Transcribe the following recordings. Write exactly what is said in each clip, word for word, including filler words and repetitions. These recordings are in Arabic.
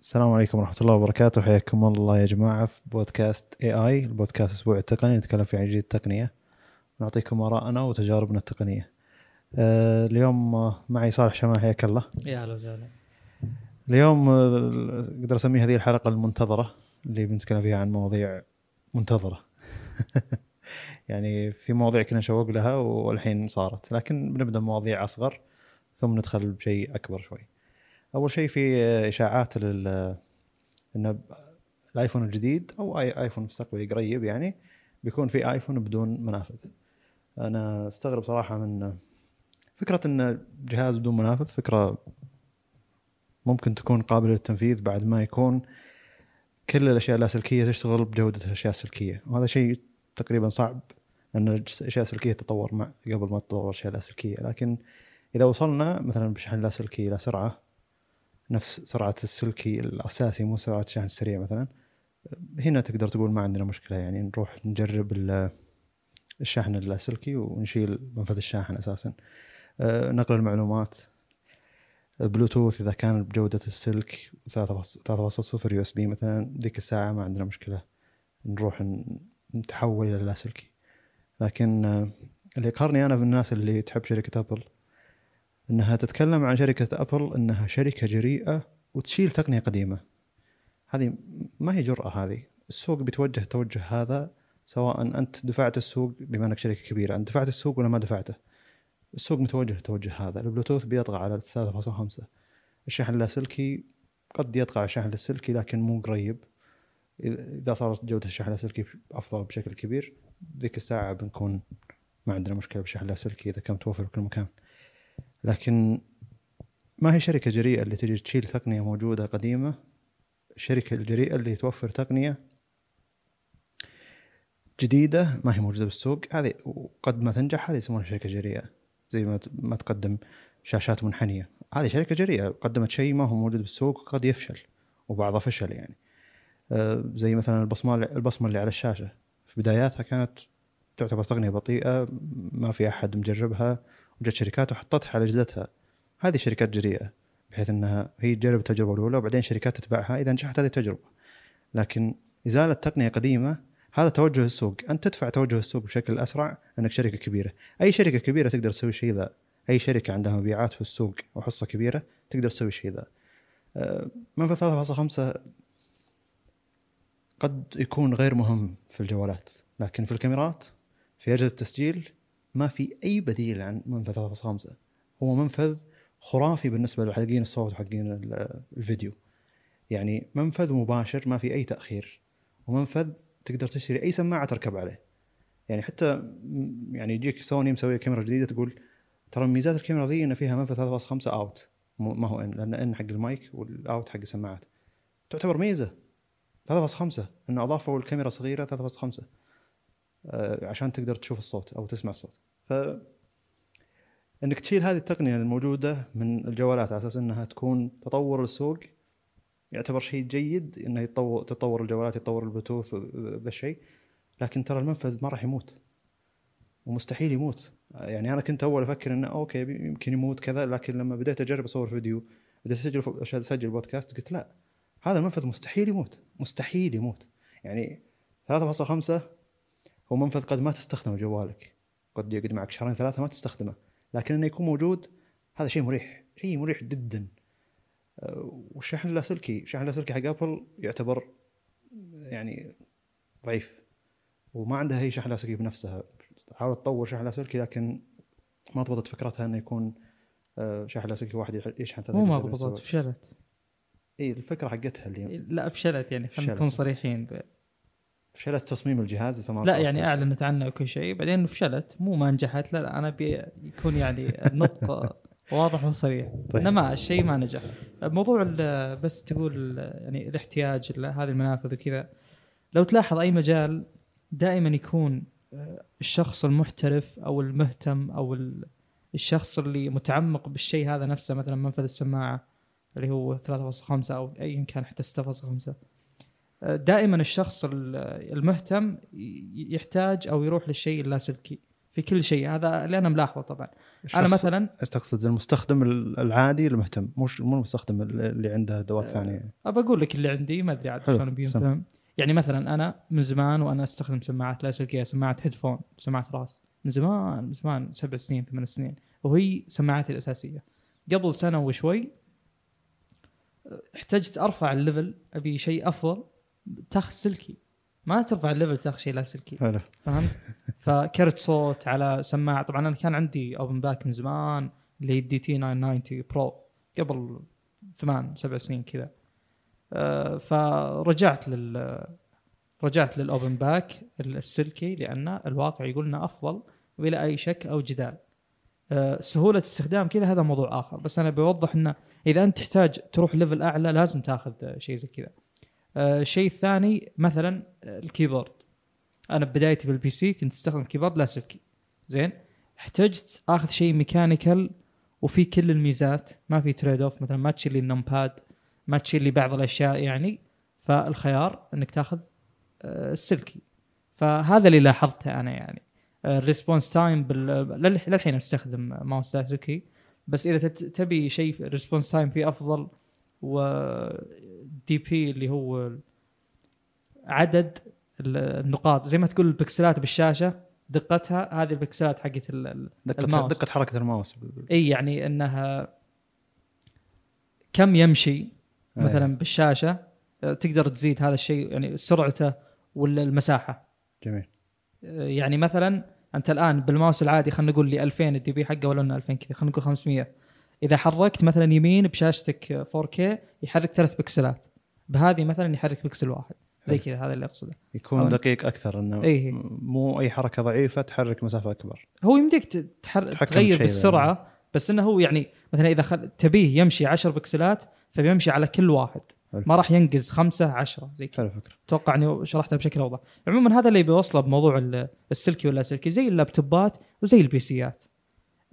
السلام عليكم ورحمة الله وبركاته، حياكم الله يا جماعة في بودكاست إيه آي، البودكاست الأسبوعي التقني نتكلم فيه عن جديد التقنية، نعطيكم آراءنا وتجاربنا التقنية. آه اليوم معي صالح الشماري، حياك الله. يا هلا وسهلا. اليوم أقدر أسمي هذه الحلقة المنتظرة اللي بنتكلم فيها عن مواضيع منتظرة. يعني في مواضيع كنا نشوق لها والحين صارت، لكن بنبدأ بمواضيع أصغر ثم ندخل بشيء أكبر شوي. أول شيء في إشاعات لل إن الآيفون الجديد أو أي آيفون مستقبلي قريب يعني بيكون في آيفون بدون منافذ. أنا استغرب صراحة من فكرة إن جهاز بدون منافذ، فكرة ممكن تكون قابلة للتنفيذ بعد ما يكون كل الأشياء اللاسلكية تشتغل بجودة الأشياء السلكية، وهذا شيء تقريبا صعب أن الأشياء السلكية تتطور مع قبل ما تتطور الأشياء اللاسلكية. لكن إذا وصلنا مثلا بشحن لاسلكي إلى سرعة نفس سرعة السلكي الأساسي مو سرعة الشحن السريع مثلا، هنا تقدر تقول ما عندنا مشكلة، يعني نروح نجرب الشحن اللاسلكي ونشيل منفذ الشاحن أساسا، نقل المعلومات بلوتوث إذا كان بجودة السلك ثلاثة فاصلة صفر يو اس بي مثلا، ذيك الساعة ما عندنا مشكلة نروح نتحول إلى اللاسلكي. لكن اللي يقهرني أنا بالناس اللي تحب شركة أبل انها تتكلم عن شركه ابل انها شركه جريئه وتشيل تقنيه قديمه، هذه ما هي جرأة. هذه السوق بيتوجه توجه هذا، سواء انت دفعت السوق بما انك شركه كبيره، انت دفعت السوق ولا ما دفعته، السوق متوجه توجه هذا. البلوتوث بيطغى على ثلاثة فاصلة خمسة، الشحن اللاسلكي قد يطغى على الشحن اللاسلكي لكن مو قريب، اذا صارت جوده الشحن اللاسلكي افضل بشكل كبير ذيك الساعه بنكون ما عندنا مشكله بالشحن اللاسلكي اذا كان متوفر بكل مكان. لكن ما هي شركة جريئة اللي تجي تشيل تقنية موجودة قديمة، الشركة الجريئة اللي توفر تقنية جديدة ما هي موجودة بالسوق، هذه وقد ما تنجح هذه يسمونها شركة جريئة. زي ما ما تقدم شاشات منحنية، هذه شركة جريئة قدمت شيء ما هو موجود بالسوق قد يفشل وبعضها فشل يعني. زي مثلا البصمة البصمة اللي على الشاشة في بداياتها كانت تعتبر تقنية بطيئة ما في أحد مجربها، وجت شركات وحطتها على أجهزتها، هذه شركات جريئة بحيث أنها هي تجرب التجربة الأولى وبعدين شركات تتبعها إذا نجحت هذه التجربة. لكن إزالة تقنية قديمة هذا توجه السوق، أنت تدفع توجه السوق بشكل أسرع أنك شركة كبيرة. أي شركة كبيرة تقدر تسوي شيء ذا، أي شركة عندها مبيعات في السوق وحصة كبيرة تقدر تسوي شيء ذا. منفذ ثلاثة فاصلة خمسة قد يكون غير مهم في الجوالات، لكن في الكاميرات في أجهزة التسجيل ما في أي بديل عن منفذ ثلاثة فاصلة خمسة، هو منفذ خرافي بالنسبة لحقين الصوت وحقين الفيديو، يعني منفذ مباشر ما في أي تأخير، ومنفذ تقدر تشتري أي سماعة تركب عليه. يعني حتى يعني يجيك سوني مسوية كاميرا جديدة تقول ترى ميزات الكاميرا ذي إن فيها منفذ ثلاثة فاصلة خمسة أوت، ما هو إن، لأن إن حق المايك والأوت حق السماعات، تعتبر ميزة ثلاثة فاصلة خمسة إن أضافوا الكاميرا صغيرة ثلاثة فاصلة خمسة عشان تقدر تشوف الصوت أو تسمع الصوت. فإنك تشيل هذه التقنية الموجودة من الجوالات على أساس أنها تكون تطور السوق، يعتبر شيء جيد أنه يتطور تطور الجوالات، يتطور البلوتوث وذا الشيء، لكن ترى المنفذ ما راح يموت ومستحيل يموت. يعني أنا كنت أول أفكر أنه أوكي يمكن يموت كذا، لكن لما بدأت أجرب أصور فيديو بدأت أسجل أسجل بودكاست قلت لا، هذا المنفذ مستحيل يموت مستحيل يموت. يعني ثلاثة فاصلة خمسة هو منفذ قد ما تستخدمه جوالك، قد يقعد معك شهرين ثلاثة ما تستخدمه، لكن إنه يكون موجود هذا شيء مريح، شيء مريح جدا. والشحن اللاسلكي، شحن اللاسلكي حق أبل يعتبر يعني ضعيف وما عندها هي شحن لاسلكي بنفسها، حاولت تطور شحن لاسلكي لكن ما ضبطت فكرتها إنه يكون شحن لاسلكي واحد يشحن ثلاثة. مو ما ضبطت، فشلت. إيه الفكرة حقتها اللي لا فشلت، يعني خلينا نكون صريحين ب... فشلت تصميم الجهاز فما لا يعني اعلنت عنه وكل شيء بعدين فشلت، مو ما نجحت، لا, لا انا بيكون يعني النطق واضح وصريح. طيب. انما الشيء ما نجح. موضوع بس تقول يعني الاحتياج لهذه المنافذ وكذا، لو تلاحظ اي مجال دائما يكون الشخص المحترف او المهتم او الشخص اللي متعمق بالشيء هذا نفسه، مثلا منفذ السماعه اللي هو ثلاثة فاصلة خمسة او ايا كان حتى ستة فاصلة خمسة، دائما الشخص المهتم يحتاج او يروح للشيء اللاسلكي، في كل شيء. هذا اللي انا ملاحظه طبعا. انا مثلا استقصد المستخدم العادي المهتم، مش مو المستخدم اللي عنده ادوات ثانيه. ابى اقول لك اللي عندي ما ادري عاد شلون بيفهم. يعني مثلا انا من زمان وانا استخدم سماعات لاسلكيه، سماعه هيدفون، سماعه راس من زمان من زمان سبع سنين ثمان سنين، وهي سماعاتي الاساسيه. قبل سنه وشوي احتجت ارفع الليفل، ابي شيء افضل، تاخذ سلكي، ما ترفع الليفل تاخذ شيء لاسلكي، فهمت؟ فكرت صوت على سماعه. طبعا انا كان عندي اوبن باك من زمان اللي هي الدي تي تسعمية وتسعين برو قبل ثمان سبع سنين كذا. أه فرجعت لل رجعت للاوبن باك السلكي لان الواقع يقولنا افضل بلا اي شك او جدال. أه سهوله استخدام كذا هذا موضوع اخر، بس انا بوضح انه اذا انت تحتاج تروح ليفل اعلى لازم تاخذ شيء زي كذا. أه شيء ثاني مثلا الكيبورد، انا بدايتي بالبي سي كنت استخدم كيبورد لاسلكي زين، احتجت اخذ شيء ميكانيكال وفي كل الميزات، ما في تريد اوف، مثلا ما تشيل النمباد، ما تشيل لي بعض الاشياء يعني، فالخيار انك تاخذ السلكي. فهذا اللي لاحظته انا يعني. الريسبونس تايم بال... للحين استخدم ماوس لاسلكي، بس اذا تبي شيء ريسبونس تايم فيه افضل ودي بي اللي هو عدد النقاط زي ما تقول البكسلات بالشاشه دقتها، هذه البكسلات حقت الماوس، دقه حركه الماوس اي، يعني انها كم يمشي مثلا أيه. بالشاشه تقدر تزيد هذا الشيء يعني سرعته ولا المساحه. جميل. يعني مثلا انت الان بالماوس العادي خلينا نقول لي ألفين الدي بي حقه ولا انه ألفين كذا، خلينا نقول خمسمية، اذا حركت مثلا يمين بشاشتك فور كي يحرك ثلاث بكسلات، بهذه مثلا يحرك بكسل واحد زي كذا. هذا اللي اقصده، يكون دقيق اكثر، انه أيه. مو اي حركه ضعيفه تحرك مسافه اكبر. هو يمديك تحر... تغير بالسرعه يعني. بس انه هو يعني مثلا اذا خل... تبيه يمشي عشر بكسلات فبيمشي على كل واحد، ما راح ينقز خمسة عشرة زي كذا. اتوقع اني شرحتها بشكل اوضح. عموما هذا اللي بيوصله بموضوع السلكي ولا سلكي، زي اللابتوبات وزي البي سيات،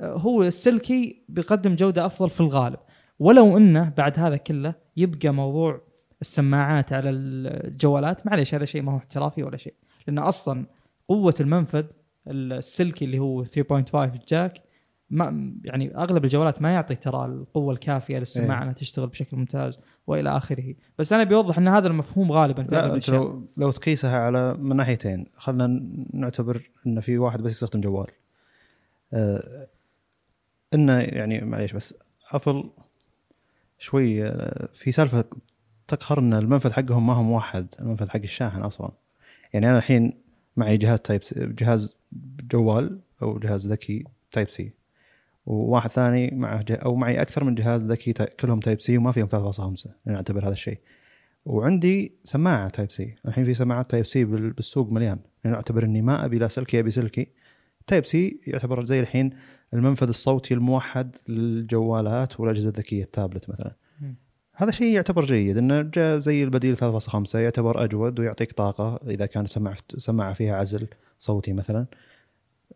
هو السلكي بيقدم جوده افضل في الغالب، ولو انه بعد هذا كله يبقى موضوع السماعات على الجوالات. معليش هذا شيء ما هو احترافي ولا شيء، لان اصلا قوه المنفذ السلكي اللي هو ثلاثة فاصلة خمسة جاك ما يعني اغلب الجوالات ما يعطي ترى القوه الكافيه للسماعه إيه. انها تشتغل بشكل ممتاز والى اخره. بس انا بيوضح ان هذا المفهوم غالبا في اغلب الاشياء لو, لو تقيسها على من ناحيتين، خلينا نعتبر ان في واحد بس يستخدم جوال آه انه يعني معليش، بس ابل شوي في سالفه تقهر ان المنفذ حقهم ما هو موحد، المنفذ حق الشاحن اصلا. يعني انا الحين معي جهاز تايب سي، جهاز جوال او جهاز ذكي تايب سي، وواحد ثاني مع او معي اكثر من جهاز ذكي كلهم تايب سي وما فيهم ثلاثة فاصلة خمسة، انا اعتبر هذا الشيء. وعندي سماعه تايب سي، الحين في سماعات تايب سي بالسوق مليان، انا اعتبر اني ما ابي لا سلكي ابي سلكي. تايب سي يعتبر زي الحين المنفذ الصوتي الموحد للجوالات والاجهزه الذكيه التابلت مثلا م. هذا شيء يعتبر جيد انه جاء زي البديل ثلاثة فاصلة خمسة، يعتبر اجود ويعطيك طاقه اذا كان سماعه سماعه فيها عزل صوتي مثلا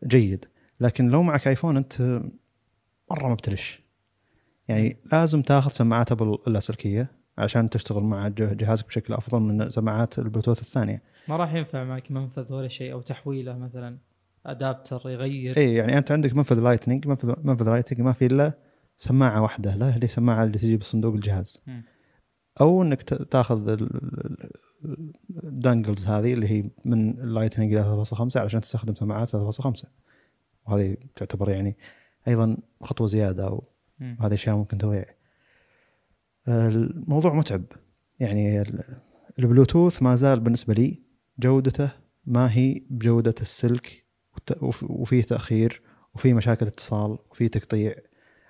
جيد. لكن لو معك ايفون انت مرة مبتلش، يعني لازم تاخذ سماعات أبل اللاسلكية عشان تشتغل مع جهازك بشكل أفضل من سماعات البلوتوث الثانية. ما راح ينفع معك منفذ ولا شيء أو تحويله مثلا أدابتر يغير. إيه يعني أنت عندك منفذ لايتنينج، منفذ منفذ لايتنينج ما في إلا سماعة واحدة، لا هي سماعة اللي تجي بالصندوق الجهاز. م. أو إنك تاخذ الدانجلز هذه اللي هي من اللايتنينج ثلاثة فاصلة خمسة عشان تستخدم سماعات ثلاثة فاصلة خمسة، وهذه تعتبر يعني ايضا خطوه زياده، او هذه الاشياء ممكن توقع. الموضوع متعب يعني. البلوتوث ما زال بالنسبه لي جودته ما هي بجوده السلك، وفيه تاخير وفيه مشاكل اتصال وفيه تقطيع،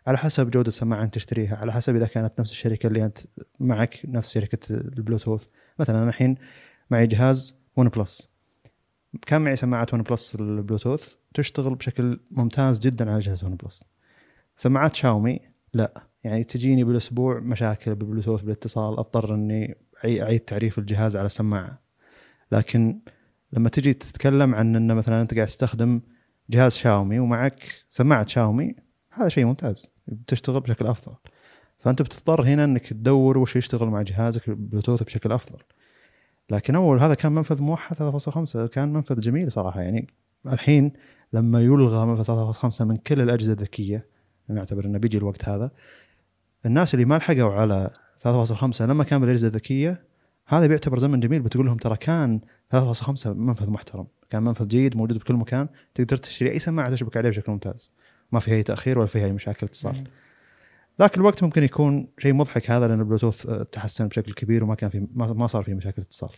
على حسب جوده السماعه انت تشتريها، على حسب اذا كانت نفس الشركه اللي انت معك نفس شركه البلوتوث. مثلا انا الحين معي جهاز ون بلس، كان معي سماعات ون بلس البلوتوث تشتغل بشكل ممتاز جدا على جهاز ون بلس. سماعات شاومي لا، يعني تجيني بالاسبوع مشاكل بالبلوتوث بالاتصال، اضطر اني اعيد تعريف الجهاز على السماعه. لكن لما تجي تتكلم عن ان مثلا انت قاعد تستخدم جهاز شاومي ومعك سماعه شاومي، هذا شيء ممتاز، بتشتغل بشكل افضل. فانت بتضطر هنا انك تدور وش يشتغل مع جهازك البلوتوث بشكل افضل. لكن اول هذا كان منفذ موحد ثلاثة فاصلة خمسة، كان منفذ جميل صراحه يعني. الحين لما يلغى ثلاثة فاصلة خمسة من كل الاجهزه الذكيه، نعتبر انه بيجي الوقت هذا، الناس اللي ما لحقوا على ثلاثة فاصلة خمسة لما كان بالاجهزه الذكيه، هذا بيعتبر زمن جميل. بتقول لهم ترى كان ثلاثة فاصلة خمسة منفذ محترم، كان منفذ جيد موجود بكل مكان، تقدر تشتري اي سماعه تشبك عليه بشكل ممتاز، ما فيها اي تاخير ولا فيها اي مشاكل اتصال. ذاك الوقت ممكن يكون شيء مضحك هذا، لان البلوتوث تحسن بشكل كبير وما كان في ما صار فيه مشاكل اتصال،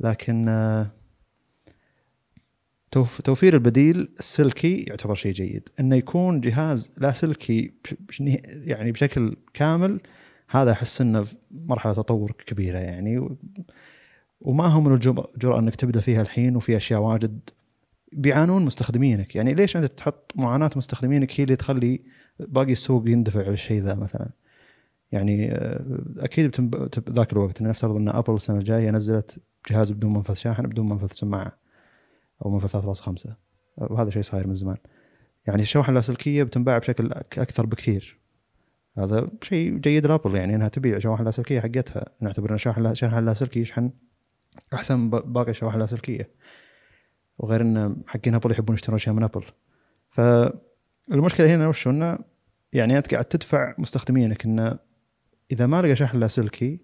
لكن توفير البديل السلكي يعتبر شيء جيد. انه يكون جهاز لاسلكي يعني بشكل كامل، هذا احس انه في مرحله تطور كبيره يعني، وما هم من الجرأة انك تبدا فيها الحين، وفي اشياء واجد بيعانون مستخدمينك. يعني ليش انت تحط معاناة مستخدمينك هي اللي تخلي باقي السوق يندفع للشيء ذا مثلا؟ يعني اكيد بتنب... ذاك الوقت ان نفترض ان ابل السنه الجايه نزلت جهاز بدون منفذ شاحن، بدون منفذ سماعه او منفذ ثلاثة فاصلة خمسة، وهذا شيء صاير من زمان. يعني الشواحن اللاسلكيه بتنباع بشكل اكثر بكثير، هذا شيء جيد لابل يعني انها تبيع شواحن لاسلكيه حقتها. نعتبر ان شاحن شاحن لاسلكي يشحن احسن من باقي الشواحن اللاسلكيه، وغير ان حقين ابل يحبون يشترون اشياء من ابل. ف المشكله هنا وش انه يعني انت قاعد تدفع مستخدمينك انه اذا ما لقى شاحن لاسلكي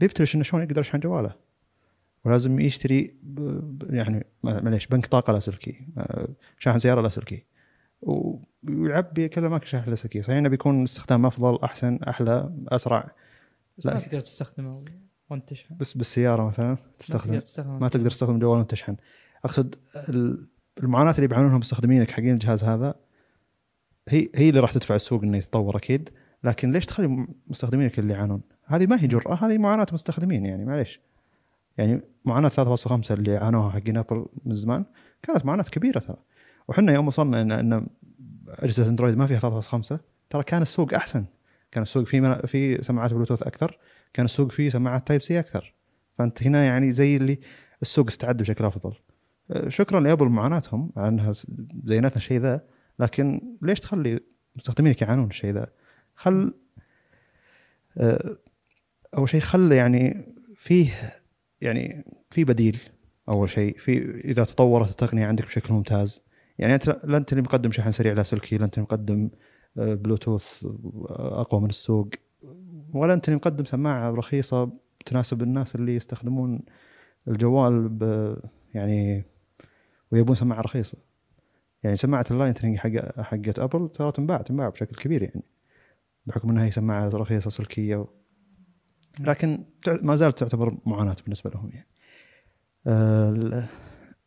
بيبتلش انه شلون يقدر يشحن جواله، ولازم يشتري يعني معليش بنك طاقه لاسلكي، شاحن سياره لاسلكي، ويعبي كل اماكن شاحن لاسلكي. صحيح انه بيكون استخدام افضل، احسن، احلى، اسرع، لا تقدر تستخدمه وانت تشحن، بس بالسياره مثلا تستخدم ما تقدر تستخدم جوال وانت تشحن. اقصد المعاناه اللي بيعانونها مستخدمينك حقين الجهاز هذا هي هي اللي راح تدفع السوق انه يتطور اكيد، لكن ليش تخلي مستخدمينك اللي يعانون؟ هذه ما هي جرأة، هذه معاناة مستخدمين يعني معليش. يعني معاناة ثلاثة فاصلة خمسة اللي عانوها حقين ابل من زمان كانت معاناة كبيرة ترى، وحنا يوم وصلنا ان ان اجهزة اندرويد ما فيها ثلاثة فاصلة خمسة ترى كان السوق احسن، كان السوق فيه في سماعات بلوتوث اكثر، كان السوق فيه سماعات تايب سي اكثر. فانت هنا يعني زي اللي السوق استعد بشكل افضل. شكرا لابل معاناتهم على انها زينتنا شيء ذا، لكن ليش تخلي مستخدمينك يعانون الشيء ذا؟ خل أول شيء خل يعني فيه يعني في بديل أول شيء، في إذا تطورت التقنية عندك بشكل ممتاز. يعني أنت لا أنت اللي مقدم شحن سريع لاسلكي، لا أنت مقدم بلوتوث أقوى من السوق، ولا أنت اللي مقدم سماعة رخيصة تناسب الناس اللي يستخدمون الجوال ب يعني ويبون سماعة رخيصة. يعني سماعة اللايتنينج حق حقت ابل ترى تنباع تنباع بشكل كبير يعني، بحكم انها هي سماعة رخيصة سلكية و... لكن ما زالت تعتبر معاناة بالنسبة لهم يعني. أه ل...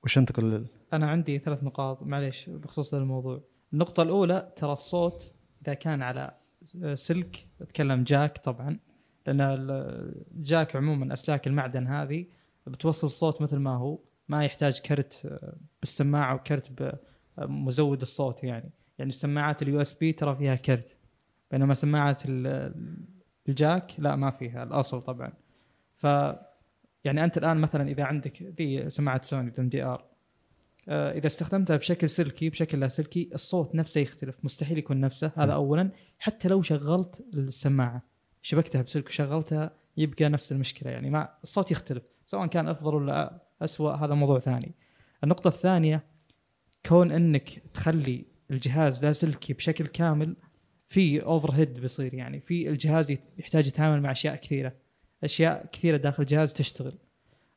وش انتقل؟ انا عندي ثلاث نقاط معليش بخصوص الموضوع. النقطة الأولى، ترى الصوت اذا كان على سلك اتكلم جاك طبعا، لان الجاك عموما اسلاك المعدن هذه بتوصل الصوت مثل ما هو، ما يحتاج كرت بالسماعة وكرت ب مزود الصوت يعني. يعني السماعات اليو اس بي ترى فيها كرت، بينما سماعات الجاك لا ما فيها الاصل طبعا. ف يعني انت الان مثلا اذا عندك ذي سماعه سوني ام دي ار، اذا استخدمتها بشكل سلكي بشكل لاسلكي الصوت نفسه يختلف، مستحيل يكون نفسه. هذا اولا. حتى لو شغلت السماعه شبكتها بسلك وشغلتها يبقى نفس المشكله يعني، ما الصوت يختلف، سواء كان افضل ولا اسوء هذا موضوع ثاني. النقطه الثانيه، كون انك تخلي الجهاز لاسلكي بشكل كامل في اوفر هيد بيصير يعني، في الجهاز يحتاج يتعامل مع اشياء كثيره، اشياء كثيره داخل الجهاز تشتغل.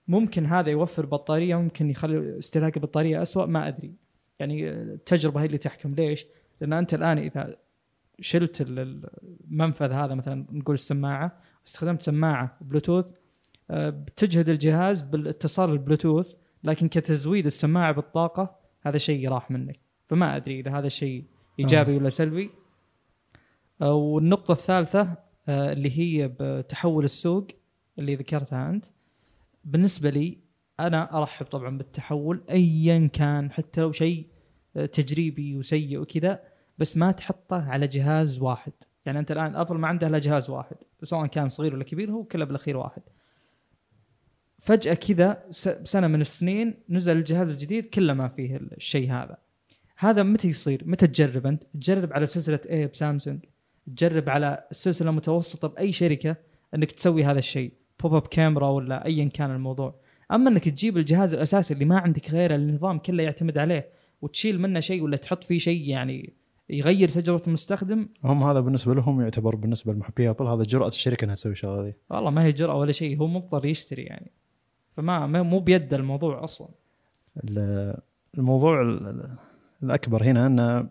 ممكن هذا يوفر بطاريه، ممكن يخلي استهلاك البطاريه اسوء، ما ادري يعني، التجربه هي اللي تحكم. ليش؟ لان انت الان اذا شلت المنفذ هذا مثلا نقول السماعه، استخدمت سماعه بلوتوث، بتجهد الجهاز بالاتصال البلوتوث، لكن كتزويد السماعه بالطاقه هذا شيء راح منك. فما أدري إذا هذا الشيء إيجابي آه. ولا سلبي. والنقطة الثالثة اللي هي بتحول السوق اللي ذكرتها أنت، بالنسبة لي أنا أرحب طبعا بالتحول أيا كان، حتى لو شيء تجريبي وسيء وكذا، بس ما تحطه على جهاز واحد. يعني أنت الآن أبل ما عندها إلا جهاز واحد، سواء كان صغير ولا كبير هو كله بالأخير واحد. فجأة كذا سنة من السنين نزل الجهاز الجديد كله ما فيه الشيء هذا. هذا متى يصير؟ متى تجرب أنت؟ تجرب على سلسلة إيه بسامسونج، تجرب على السلسلة المتوسطة بأي شركة أنك تسوي هذا الشيء، بوب أب كاميرا ولا أيا كان الموضوع. أما أنك تجيب الجهاز الأساسي اللي ما عندك غيره، النظام كله يعتمد عليه، وتشيل منه شيء ولا تحط فيه شيء يعني يغير تجربه المستخدم. هم هذا بالنسبه لهم يعتبر بالنسبه لمحبي ابل هذا جرأة الشركه انها تسوي الشغله هذه. والله ما هي جرأة ولا شيء، هو مضطر يشتري يعني، فما مو بيد الموضوع اصلا. الموضوع الاكبر هنا ان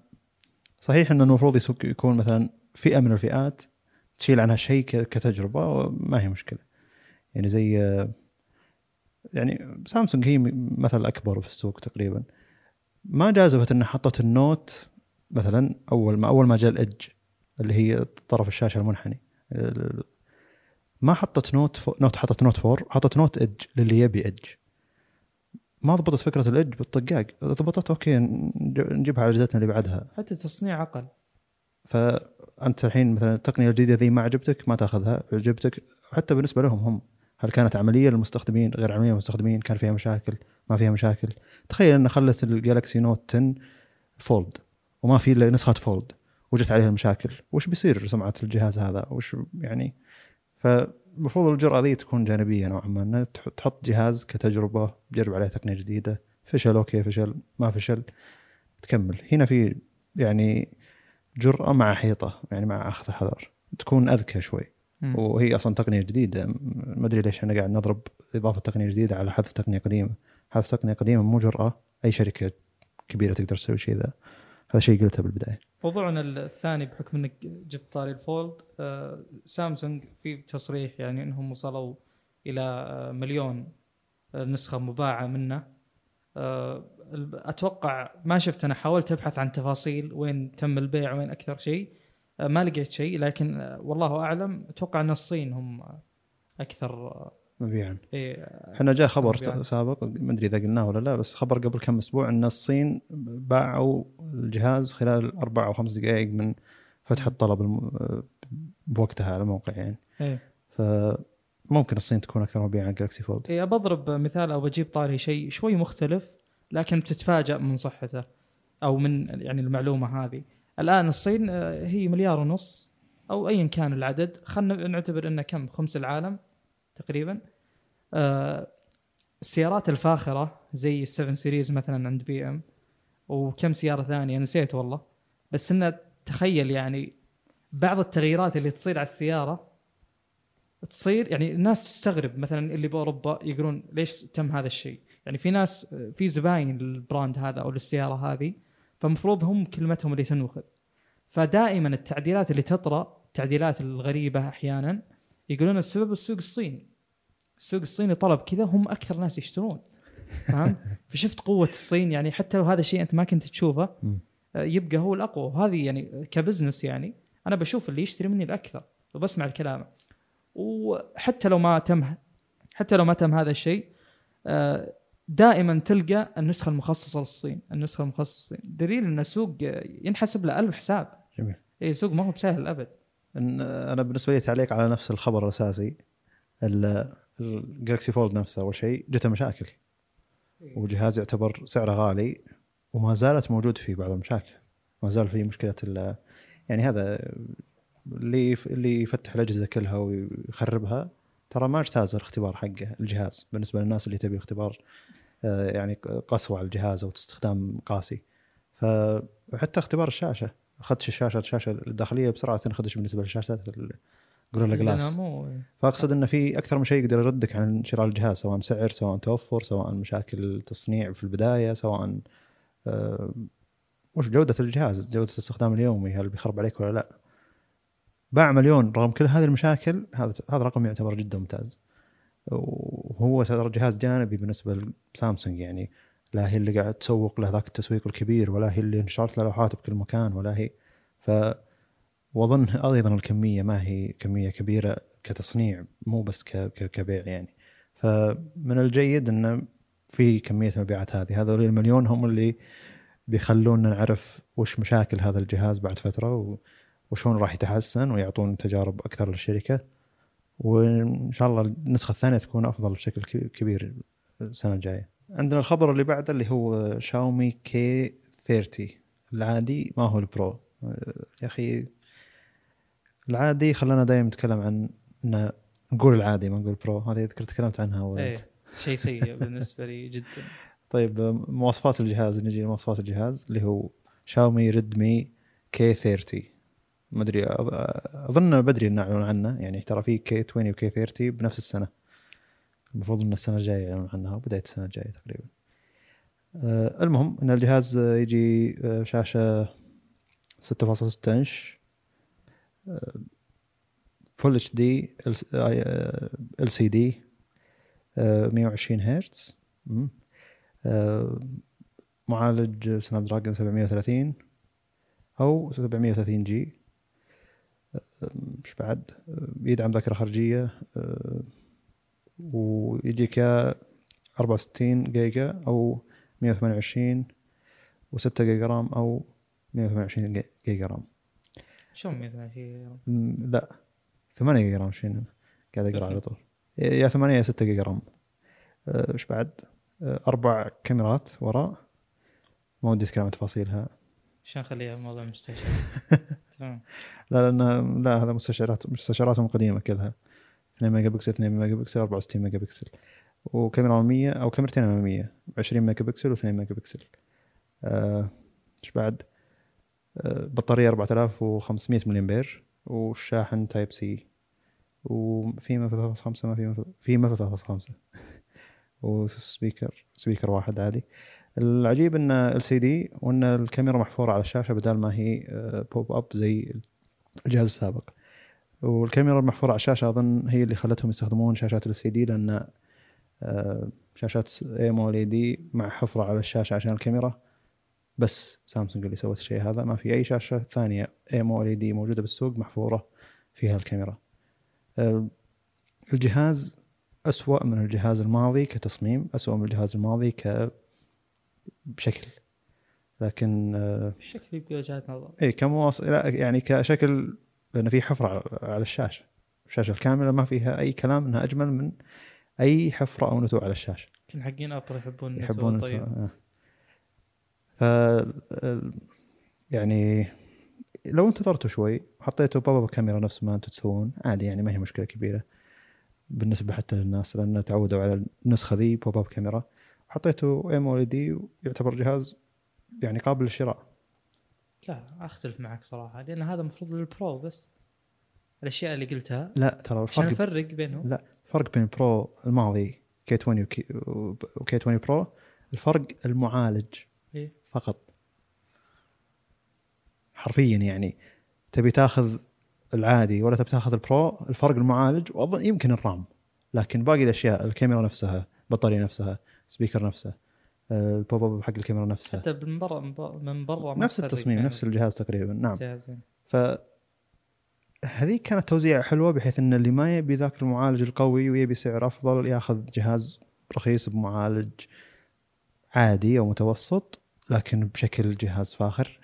صحيح انه المفروض يكون مثلا فئه من الفئات تشيل عنها شيء كتجربه ما هي مشكله، يعني زي يعني سامسونج هي مثل اكبر في السوق تقريبا، ما جازفت انها حطت النوت مثلا اول ما اول ما جاء الإج اللي هي طرف الشاشه المنحني، ما حطت نوت فو... نوت حطت نوت فور، حطت نوت إج للي يبي إج. ما ضبطت فكره الإج بالطقاق، ضبطت اوكي نجيبها على اجهزتنا اللي بعدها، حتى تصنيع اقل. فانت الحين مثلا التقنيه الجديده ذي ما عجبتك ما تاخذها، عجبتك حتى بالنسبه لهم هم هل كانت عمليه للمستخدمين غير عمليه للمستخدمين، كان فيها مشاكل ما فيها مشاكل. تخيل ان خلت الجالكسي نوت عشرة فولد وما في الا نسخه فولد وجت عليها المشاكل، وش بيصير سمعه الجهاز هذا؟ وش يعني؟ فالمفروض الجرأة ذي تكون جانبية نوعا ما، أن تحط جهاز كتجربة تجرب عليه تقنية جديدة، فشل أوكي فشل ما فشل تكمل. هنا في يعني جرأة مع حيطة، يعني مع أخذ حذر، تكون أذكى شوي. م. وهي أصلا تقنية جديدة، ما أدري ليش أنا قاعد نضرب إضافة تقنية جديدة على حذف تقنية قديمة. حذف تقنية قديمة مو جرأة، أي شركة كبيرة تقدر تسوي شيء ذا. هذا شيء قلته بالبداية. موضوعنا الثاني بحكم انك جبت طاري الفولد، آه سامسونج في تصريح يعني انهم وصلوا الى آه مليون آه نسخه مباعه منه. آه اتوقع ما شفت، انا حاولت ابحث عن تفاصيل وين تم البيع وين اكثر شيء، آه ما لقيت شيء، لكن آه والله اعلم اتوقع ان الصين هم اكثر آه مبيعا. احنا جاء خبر مبيعاً سابق، ما ادري اذا قلناه ولا لا، بس خبر قبل كم اسبوع ان الصين باعوا الجهاز خلال اربع او خمس دقائق من فتح الطلب الم... بوقتها على الموقع يعني. ايه فممكن الصين تكون اكثر مبيعا جالكسي فولد. اي بضرب مثال او بجيب طاري شيء شوي مختلف لكن بتتفاجأ من صحته او من يعني المعلومه هذه. الان الصين هي مليار ونص او ايا كان العدد، خلينا نعتبر انه كم خمس العالم تقريبا. آه السيارات الفاخرة زي السفن سيريز مثلا عند بي ام وكم سيارة ثانية نسيت والله، بس إنه تخيل يعني بعض التغييرات اللي تصير على السيارة تصير يعني الناس تستغرب. مثلا اللي بأوروبا يقولون ليش تم هذا الشيء، يعني في ناس في زباين للبراند هذا أو للسيارة هذه، فمفروض هم كلمتهم اللي تنوخذ. فدائما التعديلات اللي تطرأ التعديلات الغريبة أحيانا يقولون السبب السوق الصيني، السوق الصيني طلب كذا، هم أكثر ناس يشترون. فهم؟ فشفت قوة الصين يعني، حتى لو هذا الشيء أنت ما كنت تشوفه يبقى هو الأقوى. وهذه يعني كبزنس يعني أنا بشوف اللي يشتري مني الأكثر وبسمع الكلام. وحتى لو ما تم حتى لو ما تم هذا الشيء، دائما تلقى النسخة المخصصة للصين، النسخة المخصصة، دليل أن السوق ينحسب له ألف حساب. جميل. أي سوق ما هو بسهل أبد. أنا بالنسبة لي تعليق على نفس الخبر الأساسي، الجالكسي فولد نفسه أول شيء جته مشاكل، وجهاز يعتبر سعره غالي وما زالت موجود فيه بعض المشاكل، ما زال فيه مشكلة يعني هذا اللي اللي يفتح الأجهزة كلها ويخربها ترى ما اجتاز الاختبار حقه الجهاز. بالنسبة للناس اللي تبي اختبار يعني قسوة على الجهاز أو استخدام قاسي، فحتى اختبار الشاشة أخذتش الشاشة الشاشة الداخلية بسرعة تنخدش بالنسبة للشاشات الجوريلا جلاس. فأقصد أنه في أكثر من شيء يقدر يردك عن شراء الجهاز، سواء سعر، سواء توفر، سواء مشاكل تصنيع في البداية، سواء آه وش جودة الجهاز، جودة الاستخدام اليومي، هل بيخرب عليك ولا لا. باع مليون رغم كل هذه المشاكل، هذا هذا رقم يعتبر جدا ممتاز، وهو جهاز جانبي بالنسبة لسامسونج. يعني لا هي اللي قاعد تسوق له ذاك التسويق الكبير، ولا هي اللي نشرت له لوحات بكل مكان، ولا هي. فوظن أيضا الكمية ما هي كمية كبيرة كتصنيع، مو بس كبيع يعني. فمن الجيد أن في كمية مبيعات هذه، هذول المليون هم اللي بيخلونا نعرف وش مشاكل هذا الجهاز بعد فترة وشون راح يتحسن، ويعطون تجارب أكثر للشركة، وإن شاء الله النسخة الثانية تكون أفضل بشكل كبير السنة الجاية. عندنا الخبر اللي بعده اللي هو شاومي كي ثلاثين العادي، ما هو البرو. يا أخي العادي خلنا دايما نتكلم عن إنه نقول العادي ما نقول برو، هذه ذكرت تكلمت عنها. أول شيء سيء بالنسبة لي جدا. طيب مواصفات الجهاز، نجي لمواصفات الجهاز اللي هو شاومي ريدمي كي ثلاثين. ما ادري اظن بدري ان اعلن عنه، يعني ترى في كي عشرين وكي ثلاثين بنفس السنه، المفروض ان السنه الجايه يعلنون عنها، بدايه السنه الجايه تقريبا. المهم ان الجهاز يجي شاشه ستة فاصلة ستة انش فول اتش دي ال سي دي مية وعشرين هرتز، معالج سناب دراجون سبعمية وثلاثين او سبعمية وثلاثين جي، مش بعد يدعم ذاكره خارجيه، ويجيك أربعة وستين جيجا او مية وثمانية وعشرين وستة جيجا رام او مية وثمانية وعشرين جيجا رام. شو مية وثمانية وعشرين جيجا رام؟ لا ثمانية جيجا رام. شنو قاعد اقرا على طول؟ يا ثمانية يا ستة جيجا رام. ايش بعد؟ اربع كاميرات وراء، ما ودي اتكلم عن تفاصيلها عشان خليها موضوع مستشعر. تمام. لا لان لا هذا مستشعرات مستشعراتهم قديمه كلها، اثنين ميجا بكسل اثنين ميجا بكسل أربعة وستين ميجا بكسل، وكاميرا أمامية او كاميرتين اماميه عشرين ميجا بكسل و2 ميجا بكسل. ايش بعد؟ بطاريه أربعة آلاف وخمسمية ملي امبير، والشاحن تايب سي، وفي ما ثلاثة فاصلة خمسة ما في في ما ثلاثة فاصلة خمسة وسبيكر سبيكر واحد عادي. العجيب ان ال سي دي وان الكاميرا محفوره على الشاشه بدل ما هي بوب اب زي الجهاز السابق، والكاميرا المحفوره على الشاشه اظن هي اللي خلتهم يستخدمون شاشات ال سي دي، لان شاشات AMOLED مع حفره على الشاشه عشان الكاميرا بس، سامسونج اللي سوت الشيء هذا، ما في اي شاشه ثانيه AMOLED موجوده بالسوق محفوره فيها الكاميرا. الجهاز أسوأ من الجهاز الماضي كتصميم، أسوأ من الجهاز الماضي ك بشكل، لكن شكل يبقى وجهة نظر. إيه كمواصل، لا يعني كشكل، لأن في حفرة على الشاشة، الشاشة الكاملة ما فيها أي كلام إنها أجمل من أي حفرة أو نتوء على الشاشة. كل حقين أبل يحبون يحبون طيب. آه. فال يعني لو انتظرتوا شوي حطيتوا بابا بكاميرا نفس ما أنتوا تسوون عادي، يعني ما هي مشكلة كبيرة بالنسبة حتى للناس، لأن تعودوا على النسخة ذي بوب كاميرا، حطيته AMOLED ويعتبر جهاز يعني قابل للشراء. لا أختلف معك صراحة، لأن هذا مفروض للبرو بس، الأشياء اللي قلتها. لا ترى الفرق نفرق بينهم. لا فرق بين برو الماضي كي عشرين وكي عشرين برو، الفرق المعالج إيه؟ فقط حرفيا، يعني تبي تاخذ العادي ولا تبي تاخذ البرو، الفرق المعالج واظن يمكن الرام، لكن باقي الاشياء الكاميرا نفسها، البطاريه نفسها، سبيكر نفسه، البوب اب حق الكاميرا نفسها، حتى من برا من برا نفس التصميم يعني. نفس الجهاز تقريبا. نعم جاهزين. فهذه كانت توزيعه حلوه، بحيث ان اللي ما يبي ذاك المعالج القوي ويبي سعر افضل ياخذ جهاز رخيص بمعالج عادي او متوسط، لكن بشكل جهاز فاخر.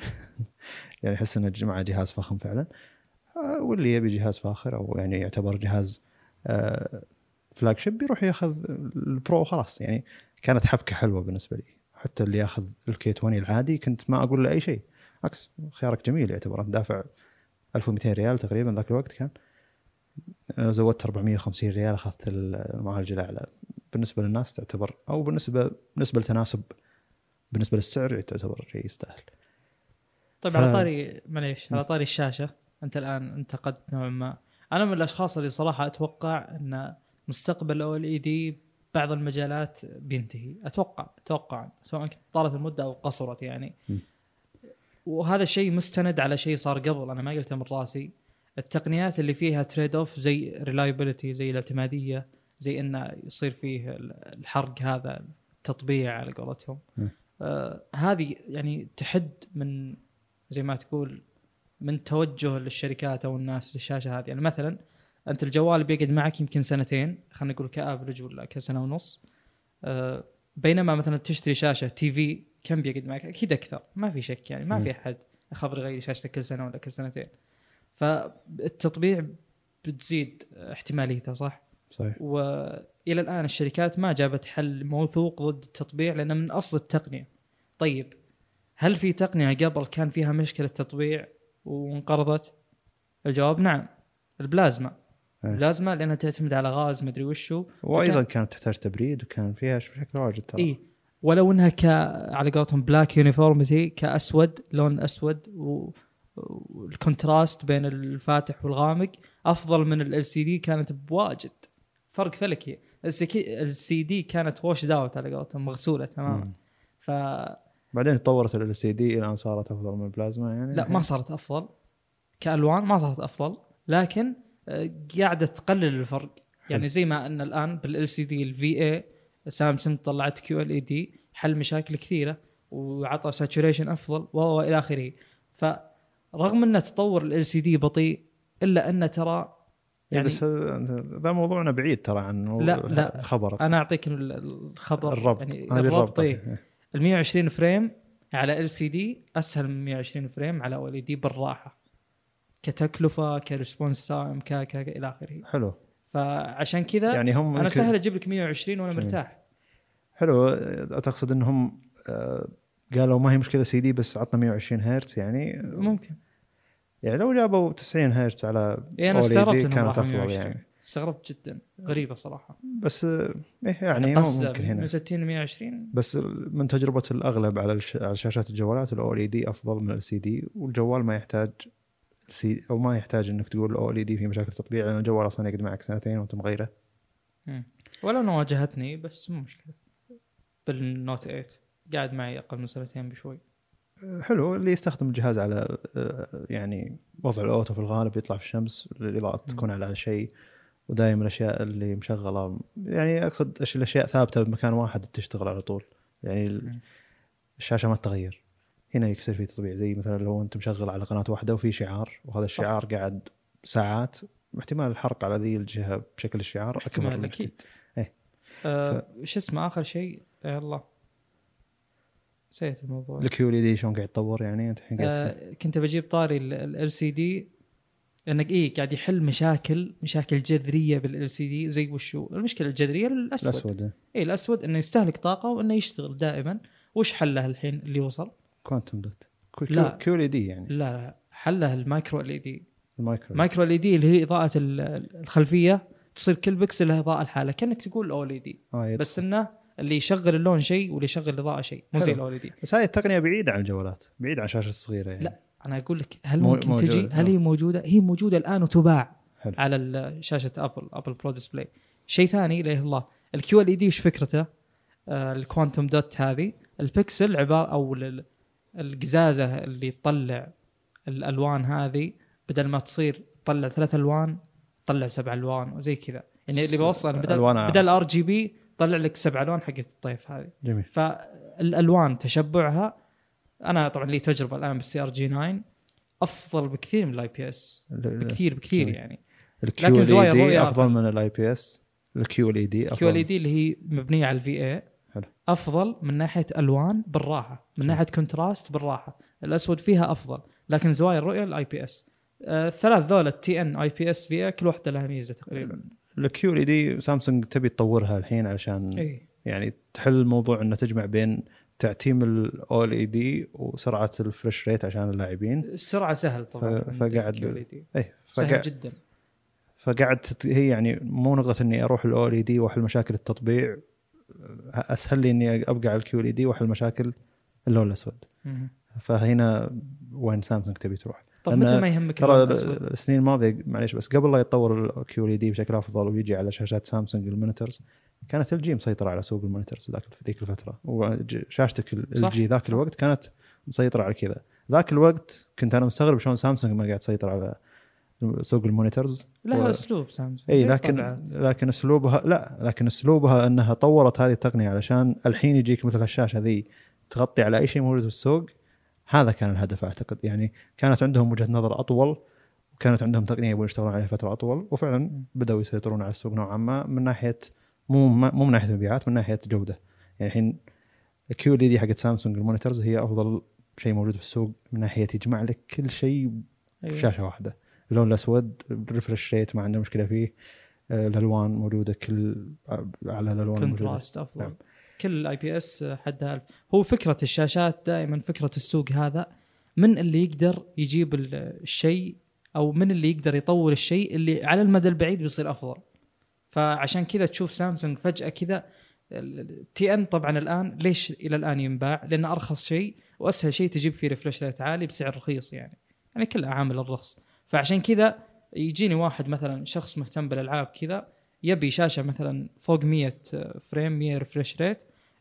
يعني احس ان الجماعه جهاز فخم فعلا، واللي يبي جهاز فاخر او يعني يعتبر جهاز فلاج شيب يروح ياخذ البرو خلاص. يعني كانت حبكه حلوه بالنسبه لي، حتى اللي ياخذ الكي عشرين العادي كنت ما اقول له اي شيء، عكس خيارك جميل، يعتبر دافع ألف ومئتين ريال تقريبا ذاك الوقت، كان زودت أربعمية وخمسين ريال اخذت المعالج الاعلى. بالنسبه للناس تعتبر، او بالنسبه بالنسبه للتناسب بالنسبه للسعر تعتبر شيء يستاهل. طيب ف... على طاري معليش على طاري الشاشه، أنت الآن انتقدت نوعا ما، أنا من الأشخاص اللي صراحة أتوقع أن مستقبل أو ال إي دي بعض المجالات بينتهي، أتوقع أتوقع سواء طالت المدة أو قصرت يعني م. وهذا الشيء مستند على شيء صار قبل، أنا ما قلته من رأسي، التقنيات اللي فيها تريد أوف زي ريلايبلتي، زي الاعتمادية، زي أنه يصير فيه الحرق، هذا التطبيع على قولتهم، آه هذه يعني تحد من زي ما تقول من توجه للشركات أو الناس للشاشة هذه. يعني مثلا أنت الجوال بيقعد معك يمكن سنتين، خلينا نقول كأفرج ولا كسنة ونص، أه بينما مثلا تشتري شاشة تي في كم بيقعد معك؟ أكيد أكثر، ما في شك يعني، ما م. في أحد خبري غير شاشتك كل سنة ولا كل سنتين، فالتطبيع بتزيد احتماليته صح؟ صحيح. وإلى الآن الشركات ما جابت حل موثوق ضد التطبيع لأنه من أصل التقنية. طيب هل في تقنية قبل كان فيها مشكلة تطبيع وانقرضت؟ الجواب نعم، البلازما. أيه. البلازما لأنها تعتمد على غاز مدري وشو، وأيضا كانت تحتاج تبريد وكان فيها بشكل واجد ترى. إيه ولو انها ك على قولتهم بلاك يونيفورميتي كاسود لون اسود و... والكونتراست بين الفاتح والغامق افضل من ال إل سي دي كانت بواجد، فرق فلكي. ال إل سي دي كانت واش داوت على قولتهم مغسوله تماما. ف بعدين تطورت ال إل سي دي الى ان صارت افضل من البلازما يعني. لا ما صارت افضل كالوان، ما صارت افضل، لكن قاعده تقلل الفرق يعني. زي ما ان الان بال إل سي دي ال في اي سامسونج طلعت كيو إل إي دي حل مشاكل كثيره وعطى ساتوريشن افضل والى اخره. فرغم ان تطور ال إل سي دي بطيء الا انه ترى يعني بس هذا موضوعنا بعيد ترى عن لا لا خبرك. انا اعطيك الخبر الربط. يعني الربط ال مية وعشرين فريم على إل سي دي اسهل من مية وعشرين فريم على أو إل إي دي بالراحه، كتكلفه كريسبونس تايم كا كا الى اخره. حلو. فعشان كذا يعني هم انا سهل اجيب لك مية وعشرين وانا مرتاح. حلو. اتقصد انهم قالوا ما هي مشكله سي دي بس عطنا مية وعشرين هرتز يعني. ممكن يعني لو جابوا تسعين هرتز على يعني أو إل إي دي كانت افضل يعني. استغربت جدا، غريبه صراحه. بس يعني ممكن هنا من ستين مية وعشرين. بس من تجربه الاغلب على على شاشات الجوالات الأو إل إي دي افضل من السي دي، والجوال ما يحتاج سي او ما يحتاج انك تقول أو إل إي دي في مشاكل تطبيع لان الجوال اصلا يقعد معك سنتين وانت مغيره. امم ولو نواجهتني بس مو مشكله. بالنوت ثمانية قاعد معي اقل من سنتين بشوي. حلو. اللي يستخدم الجهاز على يعني وضع الاوتو في الغالب يطلع في الشمس، الاضاءه تكون على شيء، ودائما الاشياء اللي مشغله يعني اقصد الاشياء ثابته بمكان واحد تشتغل على طول يعني. الشاشه ما تتغير، هنا يكسر في تطبيع. زي مثلا لو انت مشغل على قناه واحده وفي شعار وهذا الشعار صح. قاعد ساعات احتمال الحرق على ذي الجهه بشكل الشعار اكبر اكيد. ايه أه ف... شو اسمه اخر شيء يلا نسيت الموضوع. الكيو ال دي شلون قاعد يتطور يعني انت الحين أه كنت بجيب طاري ال إل سي دي انك ايه قاعد يحل مشاكل مشاكل جذريه بال إل سي دي. زي وشو المشكله الجذريه؟ الاسود. الاسود ايه الاسود انه يستهلك طاقه وانه يشتغل دائما. وش حله الحين اللي وصل؟ كوانتم دوت كيو ال دي يعني. لا لا حلها المايكرو ال دي. المايكرو مايكرو ال دي اللي هي اضاءه الخلفيه تصير كل بكسل لها اضاءه لحالها كانك تقول او ال دي آه بس انه اللي يشغل اللون شيء واللي يشغل الاضاءه شيء مو زي الاو ال دي. بس هاي التقنيه بعيده عن الجوالات، بعيد عن الشاشه الصغيره يعني. لا انا اقول لك هل ممكن موجود. تجي هل هي موجوده؟ هي موجوده الان وتباع حلو. على شاشه ابل ابل برو ديسبلاي. شيء ثاني لا الله الكيو ال دي وش فكرته؟ آه الكوانتم دوت هذه البكسل عباره او القزازه اللي تطلع الالوان هذه بدل ما تصير تطلع ثلاث الوان تطلع سبع الوان وزي كذا يعني. اللي بوصل بدل بدل ار جي بي طلع لك سبع الوان حقت الطيف هذه. جميل. فالالوان تشبعها انا طبعا لي تجربه الان بالسي ار جي تسعة افضل بكثير من الاي بي اس بكثير بكثير جميل. يعني لكن زوايا رؤيه افضل من الاي بي اس. الكيو ال دي افضل. الكيو ال دي اللي هي مبنيه على الفي اي افضل من ناحيه الوان بالراحه، من ناحيه كونتراست بالراحه الاسود فيها افضل، لكن زوايا الرؤيه الاي بي اس. الثلاث ذول التي ان اي بي اس في اي كل واحده لها ميزه تقريبا. الكيو ال دي سامسونج تبي تطورها الحين علشان إيه؟ يعني تحل موضوع انه تجمع بين تعتيم الاو ال دي وسرعه الفريش ريت عشان اللاعبين. السرعه سهل طبعا فقاعد اي سهل جدا. فقعدت هي يعني مو نقطه اني اروح الاو ال دي واحل مشاكل التطبيع، اسهل لي اني ابقى على الكيو ال دي واحل مشاكل اللون الاسود. فهنا وين سامسونج تبي تروح؟ طب متى ما يهمك ترى السنين الماضيه معليش بس قبل لا يتطور الكيو ال دي بشكل افضل ويجي على شاشات سامسونج المونيتورز كانت الجي مسيطره على سوق المونيتورز ذاك في ذيك الفتره. وشاشتك الجي ذاك الوقت كانت مسيطره على كذا. ذاك الوقت كنت انا مستغرب شلون سامسونج ما قاعد تسيطر على سوق المونيتورز. لا و... اسلوب سامسونج اي لكن طبعاً. لكن اسلوبها لا لكن اسلوبها انها طورت هذه التقنيه علشان الحين يجيك مثل هالشاشه ذي تغطي على اي شيء موجود في السوق. هذا كان الهدف اعتقد يعني. كانت عندهم وجهه نظر اطول وكانت عندهم تقنيه يبون يشتغلون عليها فتره اطول وفعلا بداوا يسيطرون على السوق نوعا ما من ناحيه مو مو من ناحيه مبيعات من ناحيه جوده يعني. الحين الكيو ال دي حقت سامسونج المونيتورز هي افضل شيء موجود في السوق من ناحيه يجمع لك كل شيء في شاشه واحده. اللون الأسود الريفرش ريت ما عنده مشكلة فيه. الألوان موجودة كل على الألوان موجودة نعم. كل اي بي اس حدها ألف. هو فكرة الشاشات دائما فكرة السوق هذا من اللي يقدر يجيب الشيء أو من اللي يقدر يطور الشيء اللي على المدى البعيد بيصير أفضل. فعشان كذا تشوف سامسونج فجأة كذا التي ان طبعا الان ليش الى الان ينباع؟ لانه ارخص شيء واسهل شيء تجيب فيه ريفرش ريت عالي بسعر رخيص، يعني يعني كل عامل الرخص. فعشان كذا يجيني واحد مثلا شخص مهتم بالالعاب كذا يبي شاشه مثلا فوق مية فريم مية ريفرش ريت،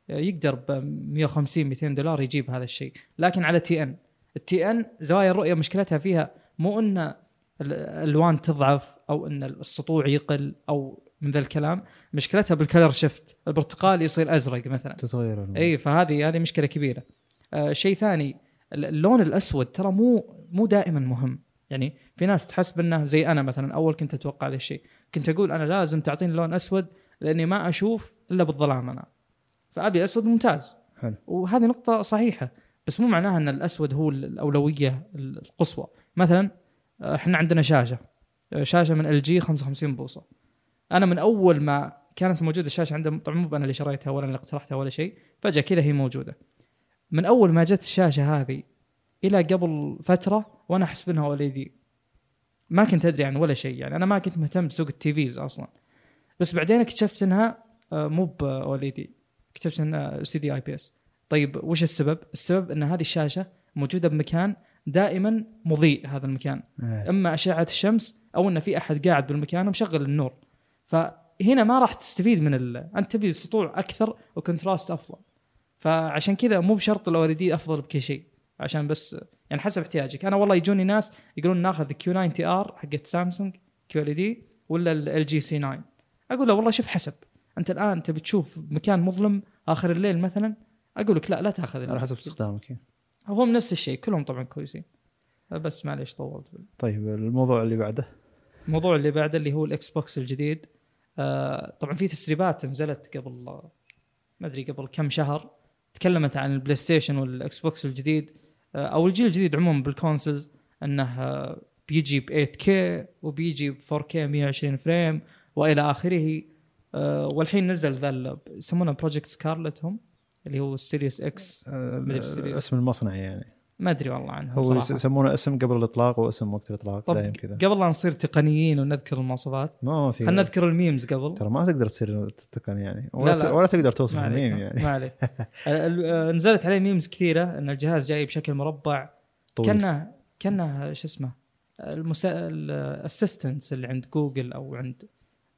يقدر ب مية وخمسين مئتين دولار يجيب هذا الشيء. لكن على تي ان، التي ان زوايا الرؤيه مشكلتها فيها مو ان الالوان تضعف او ان السطوع يقل او من ذا الكلام، مشكلتها بالكلر شيفت، البرتقالي يصير ازرق مثلا، تتغير الوان. اي فهذه هذه مشكله كبيره. آه شيء ثاني، اللون الاسود ترى مو مو دائما مهم، يعني في ناس تحسب انه زي انا مثلا اول كنت اتوقع هذا الشيء، كنت اقول انا لازم تعطيني لون اسود لاني ما اشوف الا بالظلام انا، فابي اسود ممتاز حلو. وهذه نقطه صحيحه، بس مو معناها ان الاسود هو الاولويه القصوى. مثلا احنا عندنا شاشه شاشه من ال جي خمسة وخمسين بوصه، انا من اول ما كانت موجوده الشاشه عندنا، طبعا مو انا اللي شريتها ولا اللي اقترحتها ولا شيء، فجاه كذا هي موجوده. من اول ما جت الشاشه هذه الى قبل فتره وانا احسب انها وليدي، ما كنت ادري عن ولا شيء، يعني انا ما كنت مهتم بسوق التيفيز اصلا، بس بعدين اكتشفت انها مو بوليدي، اكتشفت انها سي دي اي بي اس. طيب وش السبب؟ السبب ان هذه الشاشه موجوده بمكان دائما مضيء، هذا المكان اما اشعه الشمس او ان في احد قاعد بالمكان ومشغل النور، فهنا ما راح تستفيد من ال... انت تبي سطوع اكثر وكونتراست افضل. فعشان كذا مو بشرط الاوليدي افضل بكل شيء، عشان بس يعني حسب احتياجك. انا والله يجوني ناس يقولون ناخذ كيو تسعين ار حقت سامسونج كيو ال دي ولا ال جي سي تسعة، اقول له والله شوف حسب، انت الان تبي تشوف مكان مظلم اخر الليل مثلا، اقول لك لا لا تاخذ، على حسب استخدامك. هم نفس الشيء كلهم طبعا كويسين، بس معليش طولت. طيب الموضوع اللي بعده، الموضوع اللي بعده اللي هو الاكس بوكس الجديد. آه طبعا في تسريبات نزلت قبل ما ادري قبل كم شهر، تكلمت عن البلاي ستيشن والاكس بوكس الجديد او الجيل الجديد عموما بالكونسولز، انه بيجي ب ثمانية كيه وبيجي ب فور كيه مية وعشرين فريم والى اخره. والحين نزل ذا يسمونه بروجكت سكارلت، هم اللي هو السيريس اكس، اسم المصنع يعني ما ادري والله عنه، هو يسمونه اسم قبل الاطلاق واسم وقت الاطلاق دائم كذا. قبل لا نصير تقنيين ونذكر المواصفات، ما في نذكر الميمز قبل، ترى ما تقدر تصير تقني يعني، ولا, لا لا. ولا تقدر توصف الميم يعني، ما عليه. نزلت عليه ميمز كثيره ان الجهاز جاي بشكل مربع طويل، كانه كانه شو اسمه الاسيستنس اللي عند جوجل او عند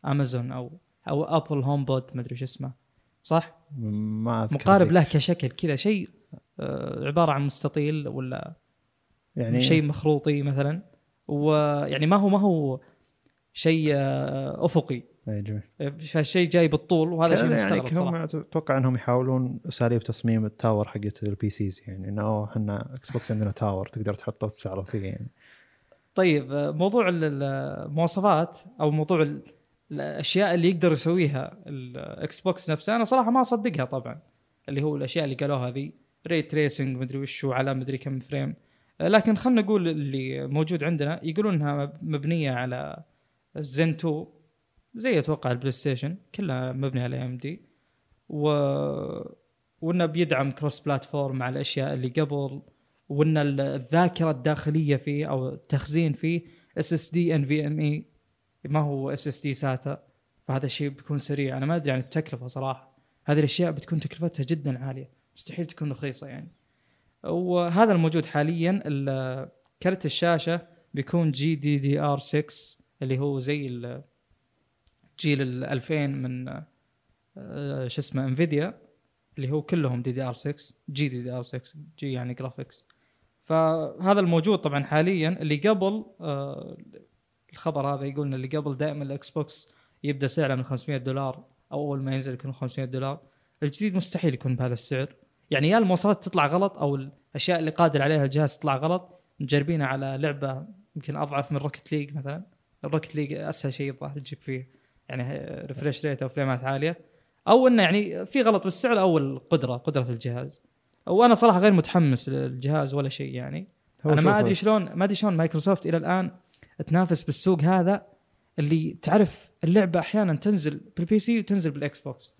امازون او او ابل هوم بوت، ما ادري شو اسمه صح، ما مقارب له كشكل كذا، شيء عبارة عن مستطيل ولا يعني شيء مخروطي مثلا، ويعني ما هو ما هو شيء أفقي، فالشيء جاي بالطول، وهذا شيء مستغرب صراحة. أتوقع أنهم يحاولون أساليب تصميم التاور حقت البي سيز، يعني إنه إحنا إكس بوكس عندنا تاور تقدر تحطه وتسعره فيه يعني. طيب موضوع المواصفات أو موضوع الأشياء اللي يقدر يسويها الإكس بوكس نفسه، أنا صراحة ما أصدقها طبعا، اللي هو الأشياء اللي قالوها ذي ري تريسنج مدري وش وعلى مدري كم فريم، لكن خلنا نقول اللي موجود عندنا يقولون انها مبنيه على الزين اثنين زي اتوقع البلاي ستيشن كلها مبنيه على ام دي، و وانه بيدعم كروس بلاتفورم مع الاشياء اللي قبل، وان الذاكره الداخليه فيه او التخزين فيه اس اس دي ان في ام اي ما هو اس اس دي ساتا، فهذا الشيء بيكون سريع. انا ما ادري عن التكلفه صراحه، هذه الاشياء بتكون تكلفتها جدا عاليه، مستحيل تكون رخيصة يعني. وهذا الموجود حالياً. كرت الشاشة بيكون جي دي دي آر ستة اللي هو زي الجيل الألفين من شو اسمه انفيديا، اللي هو كلهم دي دي آر ستة، جي دي دي آر ستة، جي يعني جرافيكس. فهذا الموجود طبعاً حالياً. اللي قبل الخبر هذا يقولنا اللي قبل دائماً الإكس بوكس يبدأ سعره من خمسمية دولار، أو أول ما ينزل يكون خمسمية دولار. الجديد مستحيل يكون بهذا السعر، يعني يا المواصفات تطلع غلط او الاشياء اللي قادر عليها الجهاز تطلع غلط، مجربينها على لعبه يمكن اضعف من روكت ليج مثلا. الروكت ليج اسهل شيء يبغى تجيب فيه يعني ريفرش ريت او فريمات عاليه، او انه يعني في غلط بالسعر او القدره قدره الجهاز. وانا صراحه غير متحمس للجهاز ولا شيء يعني، انا ما ادري شلون ما ادري شلون مايكروسوفت الى الان تنافس بالسوق هذا، اللي تعرف اللعبه احيانا تنزل بالبي سي وتنزل بالاكس بوكس،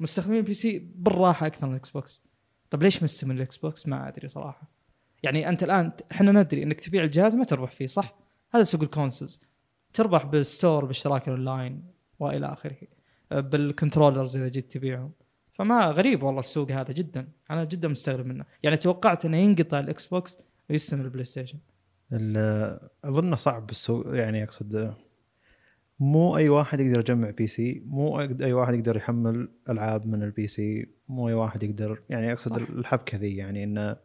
مستخدمين البي سي بالراحه اكثر من الاكس بوكس. طب ليش مستخدمين الاكس بوكس؟ ما ادري صراحه يعني. انت الان احنا ندري انك تبيع الجهاز ما تربح فيه صح، هذا سوق الكونسولز، تربح بالستور بالاشتراك الاونلاين والى اخره، بالكنترولرز اذا جيت تبيعهم، فما غريب والله السوق هذا جدا، انا جدا مستغرب منه، يعني توقعت انه ينقطع الاكس بوكس ويستمر البلاي ستيشن. اظنه صعب بالسوق، يعني اقصد مو اي واحد يقدر يجمع بي سي، مو اي واحد يقدر يحمل العاب من البي سي، مو اي واحد يقدر، يعني اقصد صح. الحبكه ذي يعني انه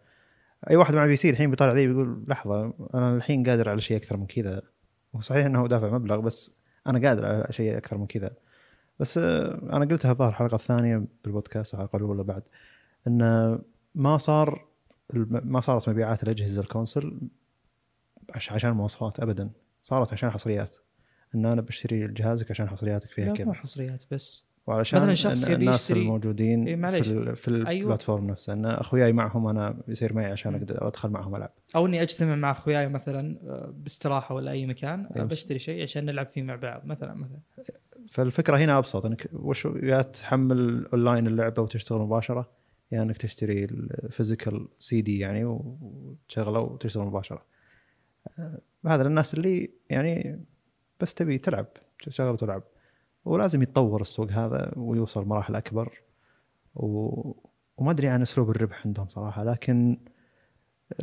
اي واحد مع بي سي الحين بيطالع ذي بيقول لحظه انا الحين قادر على شيء اكثر من كذا، وصحيح انه دافع مبلغ بس انا قادر على شيء اكثر من كذا. بس انا قلتها ظهر الحلقه الثانيه بالبودكاست او الحلقه الاولى بعد انه ما صار ما صارت مبيعات الاجهزه الكونسل عشان مواصفات ابدا، صارت عشان حصريات، ان انا بشتري جهازك عشان حصرياتك فيها كذا، حصريات بس، وعلشان الناس الموجودين إيه في, في البلاتفورم أيوه. نفسها ان اخوياي معهم انا يصير معي عشان اقدر ادخل معهم العب، او اني اجتمع مع اخوياي مثلا باستراحه ولا اي مكان أيوه. بشتري شيء عشان نلعب فيه مع بعض مثلا مثلا. فالفكره هنا ابسط انك وش يا تحمل اونلاين اللعبه وتشتغل مباشره، يا يعني انك تشتري الفيزيكال سي دي يعني وتشغله وتشتغل مباشره. هذا للناس اللي يعني بس تبي تلعب شغله تلعب، ولازم يتطور السوق هذا ويوصل مراحل أكبر. و... وما أدري عن أسلوب الربح عندهم صراحة، لكن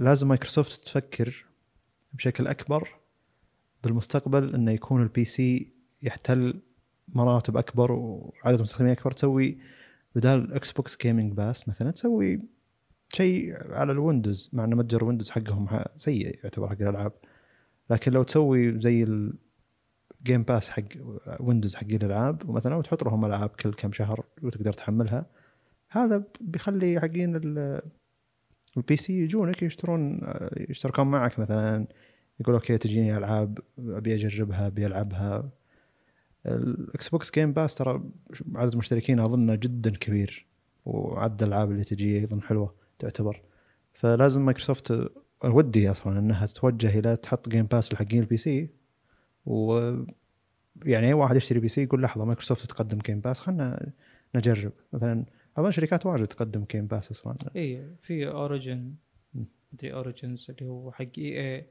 لازم مايكروسوفت تفكر بشكل أكبر بالمستقبل أنه يكون البي سي يحتل مراتب أكبر وعدد مستخدمين أكبر. تسوي بدال إكس بوكس جيمينج باس مثلا تسوي شيء على الويندوز، مع أن متجر ويندوز حقهم سيء يعتبر حق الألعاب، لكن لو تسوي زي ال جيم باس حق ويندوز حق الالعاب ومثلا وتحط لهم العاب كل كم شهر وتقدر تحملها، هذا بيخلي حقين البي سي يجونك يشترون يشتركون معك مثلا، يقول اوكي تجيني العاب ابي اجربها بيلعبها. الاكس بوكس جيم باس ترى عدد المشتركين اظنه جدا كبير، وعدد الالعاب اللي تجي ايضا حلوه تعتبر. فلازم مايكروسوفت ودي اصلا انها تتوجه الى تحط جيم باس لحقين البي سي، و يعني اي واحد يشتري بي سي يقول لحظه مايكروسوفت تقدم جيم باس خلنا نجرب. مثلا اظن شركات واجد تقدم جيم باس اصلا، اي في اوريجن مدري اوريجنز اللي هو حق اي اي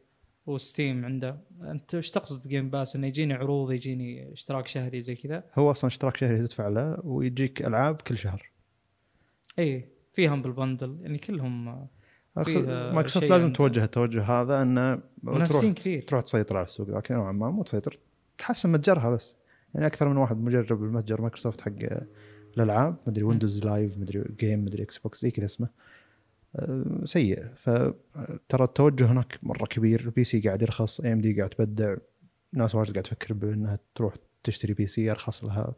وستيم عنده. انت ايش تقصد بجيم باس؟ انه يجيني عروض، يجيني اشتراك شهري زي كذا. هو اصلا اشتراك شهري تدفع له ويجيك العاب كل شهر، اي فيهم بالبندل يعني كلهم. مايكروسوفت لازم توجه التوجه هذا انه تروح تروح تسيطر على السوق، لكن نوعا ما مو تسيطر، تحسن متجرها بس. يعني اكثر من واحد مجرب المتجر مايكروسوفت حق الالعاب مدري ويندوز لايف مدري جيم مدري اكس بوكس زي كذا اسمه سيء. فترى التوجه هناك مره كبير، بي سي قاعد يرخص، اي ام دي قاعد تبدع، ناس واجد قاعد تفكر بانها تروح تشتري بي سي ارخص لها،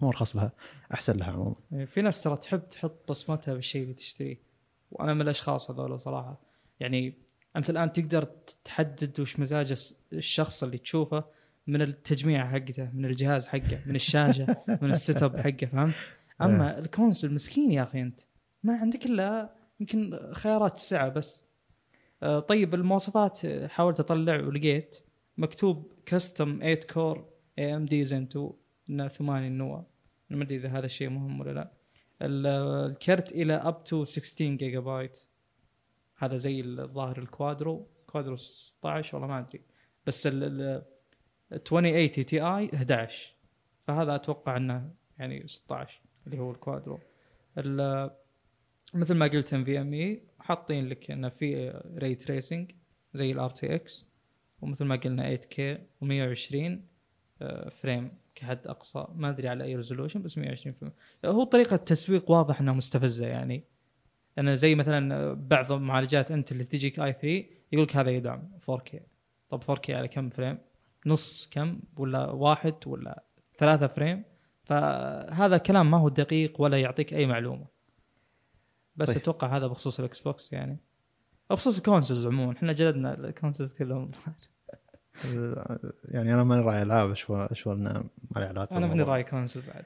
مو ارخص لها احسن لها عموما. في ناس ترى تحب تحط بصمتها بالشيء اللي تشتريه، وانا من الاشخاص هذول صراحه. يعني انت الان تقدر تحدد وش مزاج الشخص اللي تشوفه من التجميع حقته، من الجهاز حقه، من الشاشه، من السيت اب حقه، فهمت؟ اما الكونسول مسكين يا اخي انت ما عندك الا يمكن خيارات السعه بس. طيب المواصفات حاولت اطلع ولقيت مكتوب كاستم ثمانية كور اي ام دي زين اثنين ثمانين نواه، ما ادري اذا هذا الشيء مهم ولا لا. الكرت الى اب تو ستة عشر جيجا بايت، هذا زي الظاهر الكوادرو كوادرو ستة عشر والله ما ادري، بس ال عشرين ثمانين تي اي احد عشر، فهذا اتوقع انه يعني ستة عشر اللي هو الكوادرو. مثل ما قلت ان في ام اي حاطين لك انه في ري تريسنج زي الار تي اكس، ومثل ما قلنا ثمانية كي ومية وعشرين فريم كحد أقصى، ما أدري على أي ريزولوشن بس مية وعشرين فريم. هو طريقة التسويق واضح أنها مستفزة، يعني أنا زي مثلا بعض معالجات أنت اللي تجيك آي ثري يقولك هذا يدعم فور كي، طب فور كي على كم فريم؟ نص كم ولا واحد ولا ثلاثة فريم؟ فهذا كلام ما هو دقيق ولا يعطيك أي معلومة. بس طيب. أتوقع هذا بخصوص الإكس بوكس، يعني بخصوص الكونسولز عموما إحنا جلدنا الكونسولز كلهم. يعني انا ما راي العاب شو شو لنا على علاقه، انا من راي كونسول بعد.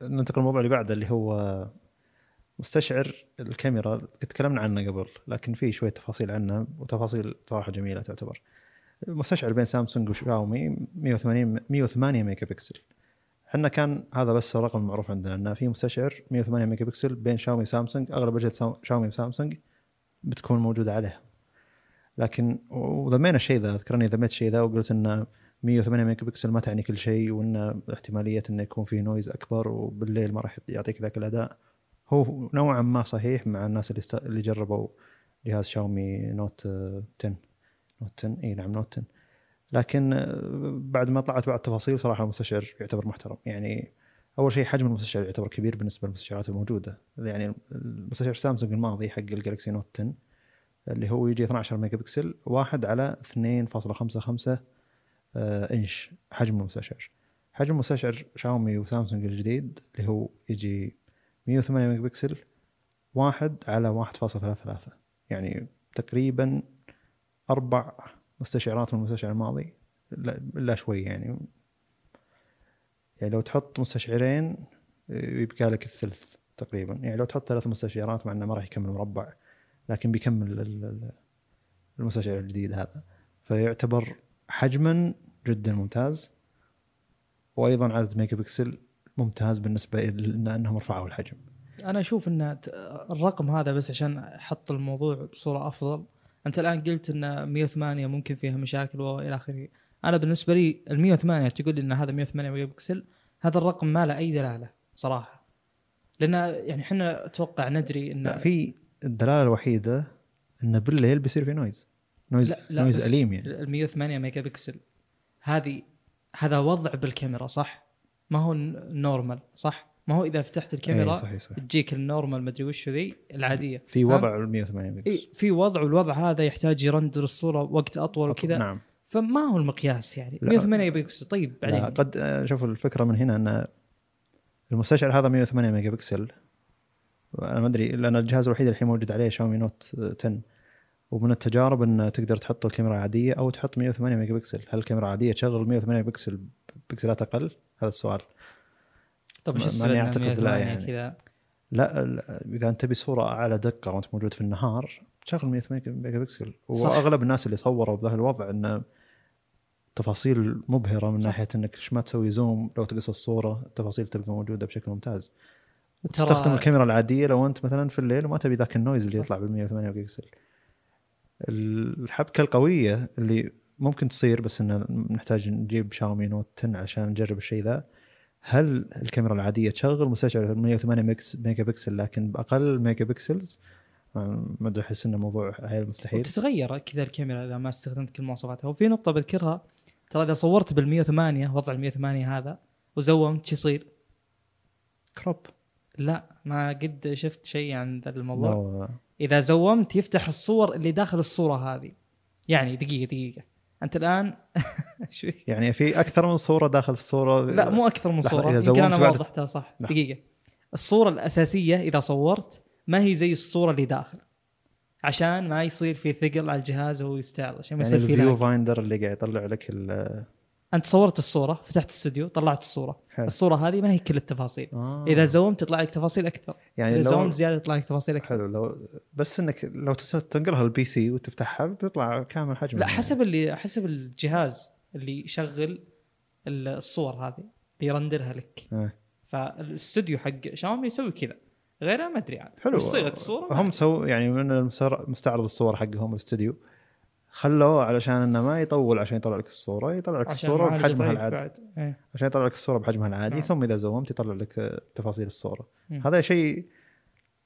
فننتقل للموضوع اللي بعده اللي هو مستشعر الكاميرا، تكلمنا عنه قبل لكن في شويه تفاصيل عنه وتفاصيل صراحه جميله تعتبر. المستشعر بين سامسونج وشاومي مية وثمانين مية وثمانية ميجا بكسل، احنا كان هذا بس الرقم المعروف عندنا انه في مستشعر مية وثمانية ميجا بكسل بين شاومي وسامسونج، اغلب اجهزه شاومي وسامسونج بتكون موجوده عليها. لكن وذمينا شيء ذا، ذكرني ذميت شيء ذا وقلت إنه مية وثمانية ميجا بكسل ما تعني كل شيء، وان احتماليه انه يكون فيه نويز اكبر وبالليل ما راح يعطيك ذاك الاداء. هو نوعا ما صحيح مع الناس اللي است... اللي جربوا جهاز شاومي نوت عشرة نوت عشرة اي نعم نوت عشرة، لكن بعد ما طلعت بعض التفاصيل صراحه المستشعر يعتبر محترم. يعني اول شيء حجم المستشعر يعتبر كبير بالنسبه للمستشعرات الموجوده، يعني المستشعر سامسونج الماضي حق الجالكسي نوت عشرة اللي هو يجي اثنا عشر ميجا بكسل واحد على اثنين فاصلة خمسة خمسة انش حجم المستشعر. حجم مستشعر شاومي وسامسونج الجديد اللي هو يجي مية وثمانية ميجا بكسل واحد على واحد فاصلة ثلاثة ثلاثة، يعني تقريبا أربع مستشعرات من المستشعر الماضي إلا شوي. يعني يعني لو تحط مستشعرين يبقى لك الثلث تقريبا، يعني لو تحط ثلاث مستشعرات مع أنه ما راح يكمل مربع لكن بيكمل المستشعر الجديد هذا، فيعتبر حجما جدا ممتاز. وأيضا عدد ميجا بكسل ممتاز بالنسبة لنا أنهم رفعوا الحجم. أنا أشوف أن الرقم هذا بس عشان أحط الموضوع بصورة أفضل، أنت الآن قلت أن مية وثمانية ممكن فيها مشاكل وإلى آخره. أنا بالنسبة لي المية وثمانية تقول أن هذا مية وثمانية ميجا بكسل، هذا الرقم ما له أي دلالة صراحة، لأن يعني إحنا أتوقع ندري أن في الدلالة الوحيدة أن بالليل بيصير في نويز نويز لا لا نويز أليم. يعني المية وثمانية ميجا بكسل هذه هذا وضع بالكاميرا صح، ما هو النورمال صح، ما هو إذا فتحت الكاميرا صحيح صحيح. تجيك النورمال مدري وش ذي العادية في وضع المية وثمانية ميجا بكسل، في وضع والوضع هذا يحتاج يرندر الصورة وقت أطول وكذا نعم. فما هو المقياس يعني مية وثمانية ميجا بكسل؟ طيب بعدين قد شوفوا الفكرة من هنا أن المستشعر هذا مية وثمانية ميجا بكسل، أنا ما أدري لأن الجهاز الوحيد الحين موجود عليه شاومي نوت عشرة، ومن التجارب أن تقدر تحط الكاميرا عادية أو تحط مية وثمانية ميجا بكسل. هل الكاميرا عادية تشغل مية وثمانية بكسل بكسلات أقل؟ هذا السؤال. طب شو السبب؟ أنا أعتقد لا يعني كدا. لا إذا أنت بصورة أعلى دقة وأنت موجود في النهار تشغل مية وثمانية ميجا بكسل، وأغلب الناس اللي صوروا بهذا الوضع أن تفاصيل مبهرة من صح. ناحية أنك ما تسوي زوم، لو تقص الصورة التفاصيل تبقى موجودة بشكل ممتاز. تستخدم الكاميرا العادية لو أنت مثلا في الليل وما تبي ذاك النويز اللي يطلع بالمية وثمانية ميجا بكسل. الحبكة القوية اللي ممكن تصير، بس إن نحتاج نجيب شاومي نوت عشرة عشان نجرب الشيء ذا، هل الكاميرا العادية تشغل مستشعر مية وثمانية ميجا بكسل لكن بأقل ميجا بكسلز؟ ما أدري، أحس إنه موضوع هاي مستحيل. تتغير كذا الكاميرا إذا ما استخدمت كل مواصفاتها. وفي نقطة بذكرها، ترى إذا صورت بالمية وثمانية وضع المية وثمانية هذا وزومت شو يصير؟ كروب. لا ما قد شفت شيء عن ذا الموضوع. إذا زومت يفتح الصور اللي داخل الصورة هذه. يعني دقيقة دقيقة أنت الآن يعني في أكثر من صورة داخل الصورة؟ لا مو أكثر من صورة، يمكن أنا ما وضحتها صح. لح. دقيقة، الصورة الأساسية إذا صورت ما هي زي الصورة اللي داخل، عشان ما يصير في ثقل على الجهاز وهو يستعرض، عشان ما يصير يعني في الفيو فايندر اللي قاعد يطلع لك. أنت صورت الصورة، فتحت الاستوديو، طلعت الصورة حل. الصورة هذه ما هي كل التفاصيل. آه. إذا زومت تطلع لك تفاصيل أكثر، يعني إذا زومت زيادة تطلع لك تفاصيل أكثر. حلو، لو بس إنك لو تنقلها البي سي وتفتحها بيطلع كامل حجم. لا حسب اللي حسب الجهاز اللي يشغل الصور هذه بيرندرها لك. آه. فالاستوديو حق شاومي يسوي كذا، غيره ما أدري عنه. حلو. صيغة الصورة هم سو يعني من المستعرض الصور حقهم الاستوديو خلوه علشان انه ما يطول، عشان يطلع لك الصوره يطلع لك الصوره بحجمها العادي. ايه. عشان يطلع لك الصوره بحجمها العادي. نعم. ثم اذا زومت يطلع لك تفاصيل الصوره. مم. هذا شيء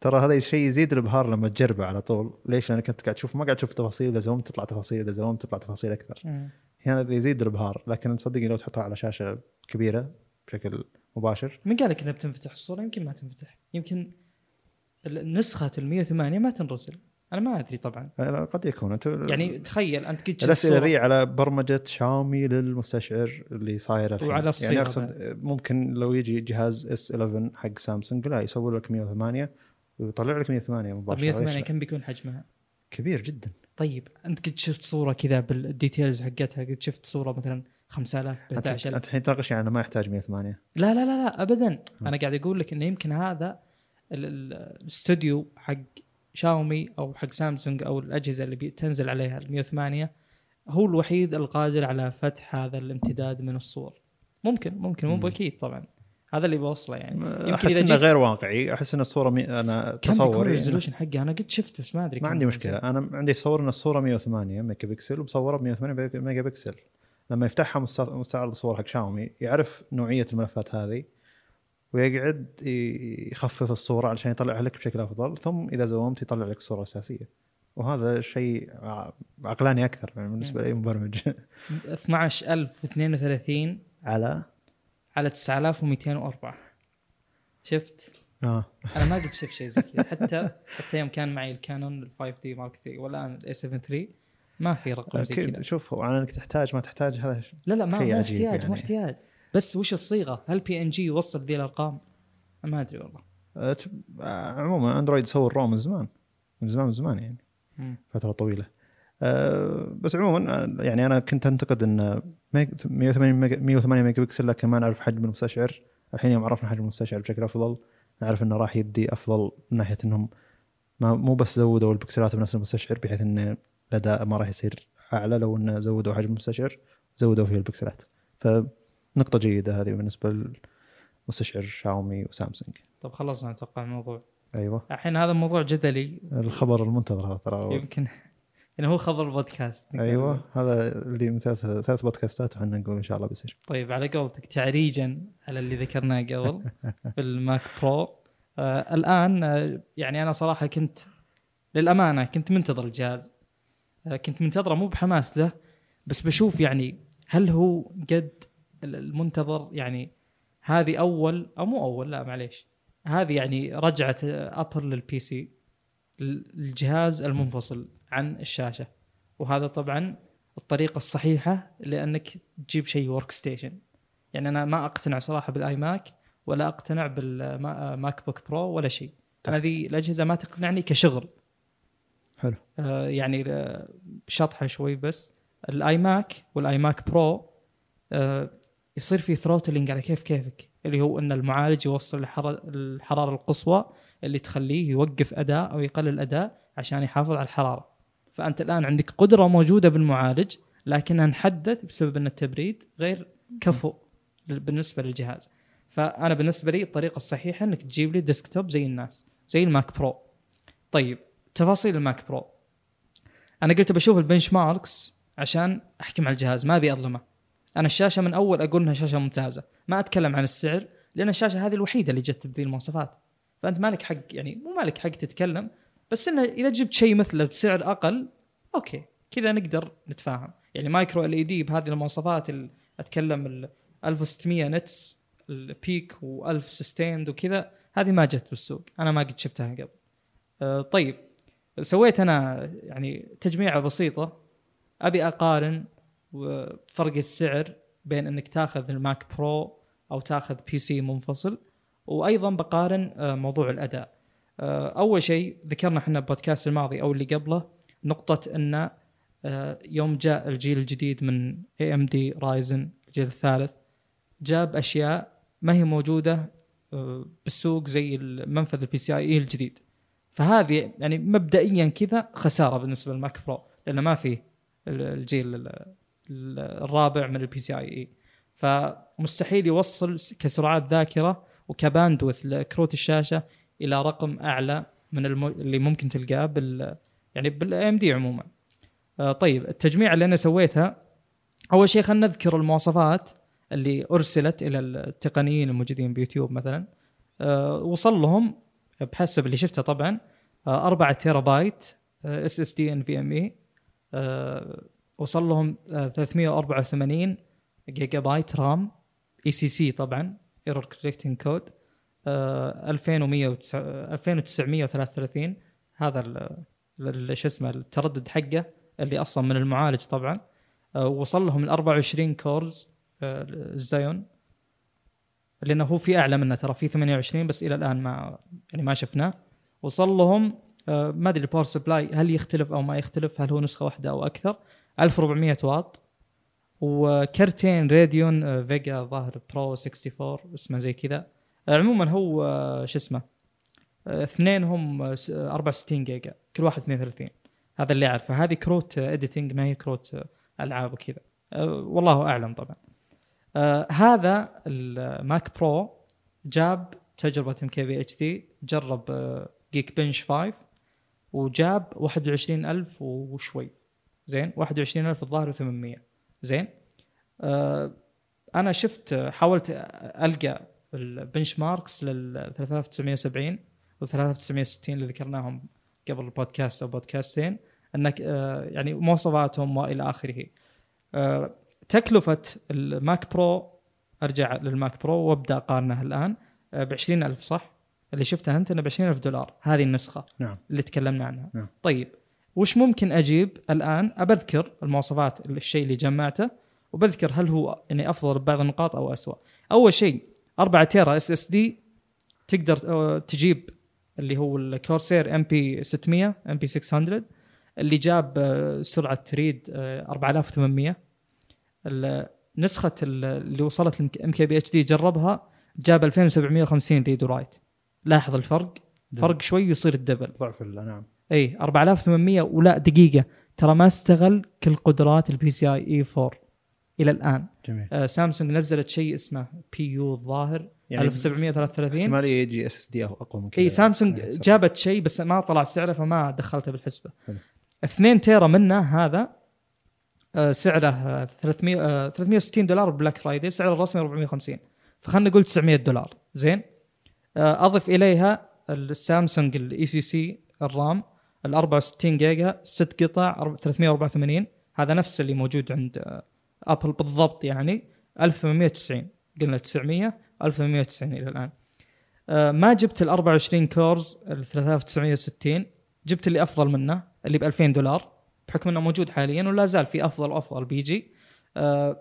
ترى هذا شيء يزيد الابهار لما تجربه على طول. ليش؟ لانك انت قاعد تشوف ما قاعد تشوف تفاصيل، اذا زومت تطلع تفاصيل، اذا زومت تطلع تفاصيل اكثر. مم. هنا يزيد الابهار، لكن تصدقني لو تحطها على شاشه كبيره بشكل مباشر، من قال لك انها بتنفتح الصوره؟ يمكن ما تنفتح، يمكن النسخه المية وثمانية ما تنرسل، أنا ما أدري طبعاً. قد يكون أنت يعني تخيل أنت قد. الأسئلة ذي على برمجة شاومي للمستشعر اللي صاير الحين. وعلى الصيغة. يعني أقصد ممكن لو يجي جهاز إس إحداشر حق سامسونج لا يسوي لك مية وثمانية ويطلع لك مية وثمانية مباشرة. مية وثمانية كم بيكون حجمها؟ كبير جداً. طيب أنت قد شفت صورة كذا بالديتيلز حقتها؟ قد شفت صورة مثلاً خمسة آلاف أنت الحين تناقش يعني ما يحتاج مية وثمانية؟ لا لا لا لا أبداً. م. أنا قاعد أقول لك إنه يمكن هذا الاستوديو حق شاومي أو حق سامسونج أو الأجهزة اللي بتنزل عليها المية وثمانية هو الوحيد القادر على فتح هذا الامتداد من الصور. ممكن ممكن مو بأكيد طبعا، هذا اللي بوصله يعني. يمكن أحس إنه غير واقعي، أحس إن الصورة مي... أنا تصوري ريزولوشن حقها أنا قد شفت بس ما أدري. ما عندي مشكلة، أنا عندي تصور إن الصورة مية وثمانية ميجا بكسل وبصورها مية وثمانية ميجا بكسل، لما يفتحها مستعرض صور حق شاومي يعرف نوعيه الملفات هذه ويقعد يخفف الصوره علشان يطلعها لك بشكل افضل، ثم اذا زومت يطلع لك الصوره الاساسيه، وهذا شيء عقلاني اكثر يعني بالنسبه لاي مبرمج. اثنا عشر ألف واثنين وثلاثين على على تسعة آلاف ومئتين وأربعة. شفت؟ اه انا ما قد شفت شيء زي كذا، حتى حتى يوم كان معي الكانون فايف دي مارك ثري والان الاي سبعة ثلاثة ما في رقم زي كذا. شوف انا انك تحتاج ما تحتاج هذا لا لا ما ما احتياج يعني. ما احتياج، بس وش الصيغه؟ هل بي ان جي يوصل ذي الارقام؟ ما ادري والله. عموما اندرويد سوى الروم من زمان من زمان من زمان يعني مم. فتره طويله. أه بس عموما يعني انا كنت انتقد ان مئة وثمانية ميجا بكسل، لكن ما نعرف حجم المستشعر. الحين يوم عرفنا حجم المستشعر بشكل افضل نعرف انه راح يدي افضل من ناحيه انهم ما مو بس زودوا البكسلات بنفس المستشعر بحيث ان الاداء ما راح يصير اعلى، لو انه زودوا حجم المستشعر زودوا فيه البكسلات. فنقطه جيده هذه بالنسبه لمستشعر شاومي وسامسونج. طب خلصنا اتوقع الموضوع. ايوه الحين هذا الموضوع جدلي، الخبر المنتظر هذا ترى يمكن انه هو خبر بودكاست. ايوه هذا اللي من ثلاث ثلاث بودكاستات وحنا نقول ان شاء الله بيصير. طيب على قولتك تعريجا على اللي ذكرناه قبل بالماك برو، آه الان آه يعني انا صراحه كنت للامانه كنت منتظر الجهاز، آه كنت منتظره مو بحماس له، بس بشوف يعني هل هو قد المنتظر. يعني هذه اول او مو اول لا معليش هذه يعني رجعت ابل للبي سي، الجهاز المنفصل عن الشاشة، وهذا طبعا الطريقة الصحيحة لأنك تجيب شيء ورك ستيشن. يعني أنا ما أقتنع صراحة بالآي ماك ولا أقتنع بالماك بوك برو ولا شيء. أنا ذي الأجهزة ما تقنعني كشغل حلو. آه يعني شطحة شوي، بس الآي ماك والآي ماك برو آه يصير فيه ثروتلينج على كيف كيفك، اللي هو أن المعالج يوصل الحرارة القصوى اللي تخليه يوقف أداء أو يقلل أداء عشان يحافظ على الحرارة. فأنت الآن عندك قدرة موجودة بالمعالج لكنها انحدت بسبب أن التبريد غير كفؤ بالنسبة للجهاز. فأنا بالنسبة لي الطريقة الصحيحة أنك تجيب لي ديسكتوب زي الناس زي الماك برو. طيب تفاصيل الماك برو، أنا قلت بشوف البنش ماركس عشان أحكم على الجهاز، ما أبي أظلمه. أنا الشاشة من أول أقول أنها شاشة ممتازة، ما أتكلم عن السعر لأن الشاشة هذه الوحيدة اللي جت بذي المواصفات، فأنت مالك حق يعني مو مالك حق تتكلم، بس إنه إذا جبت شيء مثله بسعر أقل أوكي كذا نقدر نتفاهم. يعني مايكرو إل إي دي بهذه المواصفات أتكلم ال ألف وستمئة نتس البيك و1000 سستيند وكذا، هذه ما جت بالسوق، أنا ما قد شفتها قبل. أه طيب سويت أنا يعني تجميعة بسيطة، أبي أقارن فرق السعر بين إنك تأخذ الماك برو أو تأخذ بي سي منفصل، وأيضا بقارن موضوع الأداء. أول شيء ذكرنا إحنا بودكاست الماضي أو اللي قبله نقطة أن يوم جاء الجيل الجديد من إيه إم دي رايزن الجيل الثالث جاب أشياء ما هي موجودة بالسوق زي منفذ البي سي آي الجديد، فهذه يعني مبدئيا كذا خسارة بالنسبة للماك برو لأنه ما في الجيل الرابع من البي سي آي، فمستحيل يوصل كسرعات ذاكرة وكباندوث لكروت الشاشة إلى رقم أعلى من الم... اللي ممكن تلقاه بال يعني بال إيه إم دي عموما. آه طيب التجميع اللي أنا سويتها، أول شيء خلنا نذكر المواصفات اللي أرسلت إلى التقنيين الموجودين بيوتيوب مثلا. آه وصل لهم بحسب اللي شفته طبعا آه أربعة تيرابايت آه إس إس دي NVMe، آه وصل لهم آه ثلاثمئة وأربعة وثمانين جيجا بايت رام إي سي سي طبعا Error Correcting Code، ألفين ومئة وتسعمئة وثلاثة وثلاثين هذا ال شو اسمه التردد حقه اللي اصلا من المعالج طبعا. أه وصل لهم ال أربعة وعشرين كورز أه الزيون لانه هو في اعلى منه ترى في ثمانية وعشرين بس الى الان ما يعني ما شفناه. وصل لهم أه ما ادري الباور سبلاي هل يختلف او ما يختلف، هل هو نسخه واحده او اكثر، ألف وأربعمئة واط، وكرتين راديون أه فيجا ظاهر برو أربعة وستين اسمه زي كذا. عموما هو شو اسمه اثنين هم أربعة وستين جيجا كل واحد اثنين وثلاثين، هذا اللي اعرفه. هذه كروت اديتنج ما هي كروت العاب وكذا والله اعلم طبعا. هذا الماك برو جاب تجربه ام كي بي اتش دي، جرب جيك بنش خمسة وجاب واحد وعشرين ألف وشوي زين، واحد وعشرين ألف الظاهر وثمانمئة زين. انا شفت حاولت القى البنش ماركس لل ثلاثة آلاف وتسعمية وسبعين و ثلاثة آلاف وتسعمية وستين اللي ذكرناهم قبل البودكاست او بودكاستين، انك يعني مواصفاتهم والى اخره. تكلفه الماك برو، ارجع للماك برو وابدا اقارنها الان ب عشرين ألف، صح اللي شفتها انت؟ انا ب عشرين ألف دولار هذه النسخه نعم. اللي تكلمنا عنها نعم. طيب وش ممكن اجيب الان؟ أبذكر المواصفات الشيء اللي جمعته وبذكر هل هو يعني افضل ببعض النقاط او اسوء. اول شيء أربعة تيرا اس اس دي تقدر تجيب اللي هو الكورسير ام بي ستمية ام بي ستمية اللي جاب سرعه ريد أربعة آلاف وثمانمية. النسخه اللي وصلت الام كي بي اتش دي جربها جاب ألفين وسبعمية وخمسين ريد ورايت. لاحظ الفرق دل. فرق شوي يصير الدبل، ضعف نعم اي أربعة آلاف وثمانمية. ولا دقيقه ترى ما استغل كل قدرات البي سي اي اي أربعة الى الان. آه سامسونج نزلت شيء اسمه بي يو الظاهر يعني ألف وسبعمية وثلاثة وثلاثين، احتمال يجي اس اس دي اقوى من كذا. اي سامسونج جابت شيء بس ما طلع سعره فما دخلته بالحسبه. اثنين تيرا منه هذا آه سعره آه ثلاثمية آه ثلاثمية وستين دولار بلاك فرايدي، سعره الرسمي أربعمية وخمسين، فخلنا نقول تسعمية دولار. زين آه اضف اليها السامسونج الاي سي سي الرام ال أربعة وستين جيجا ست قطع ثلاثمية وأربعة وثمانين، هذا نفس اللي موجود عند آه ابل بالضبط، يعني ألف وثمانمية وتسعين، قلنا تسعمية ألف وثمانمية وتسعين الى الان. آه ما جبت ال أربعة وعشرين كورز ال ثلاثة آلاف وتسعمية وستين، جبت اللي افضل منه اللي ب ألفين دولار بحكم انه موجود حاليا ولا زال في افضل وافضل بيجي. آه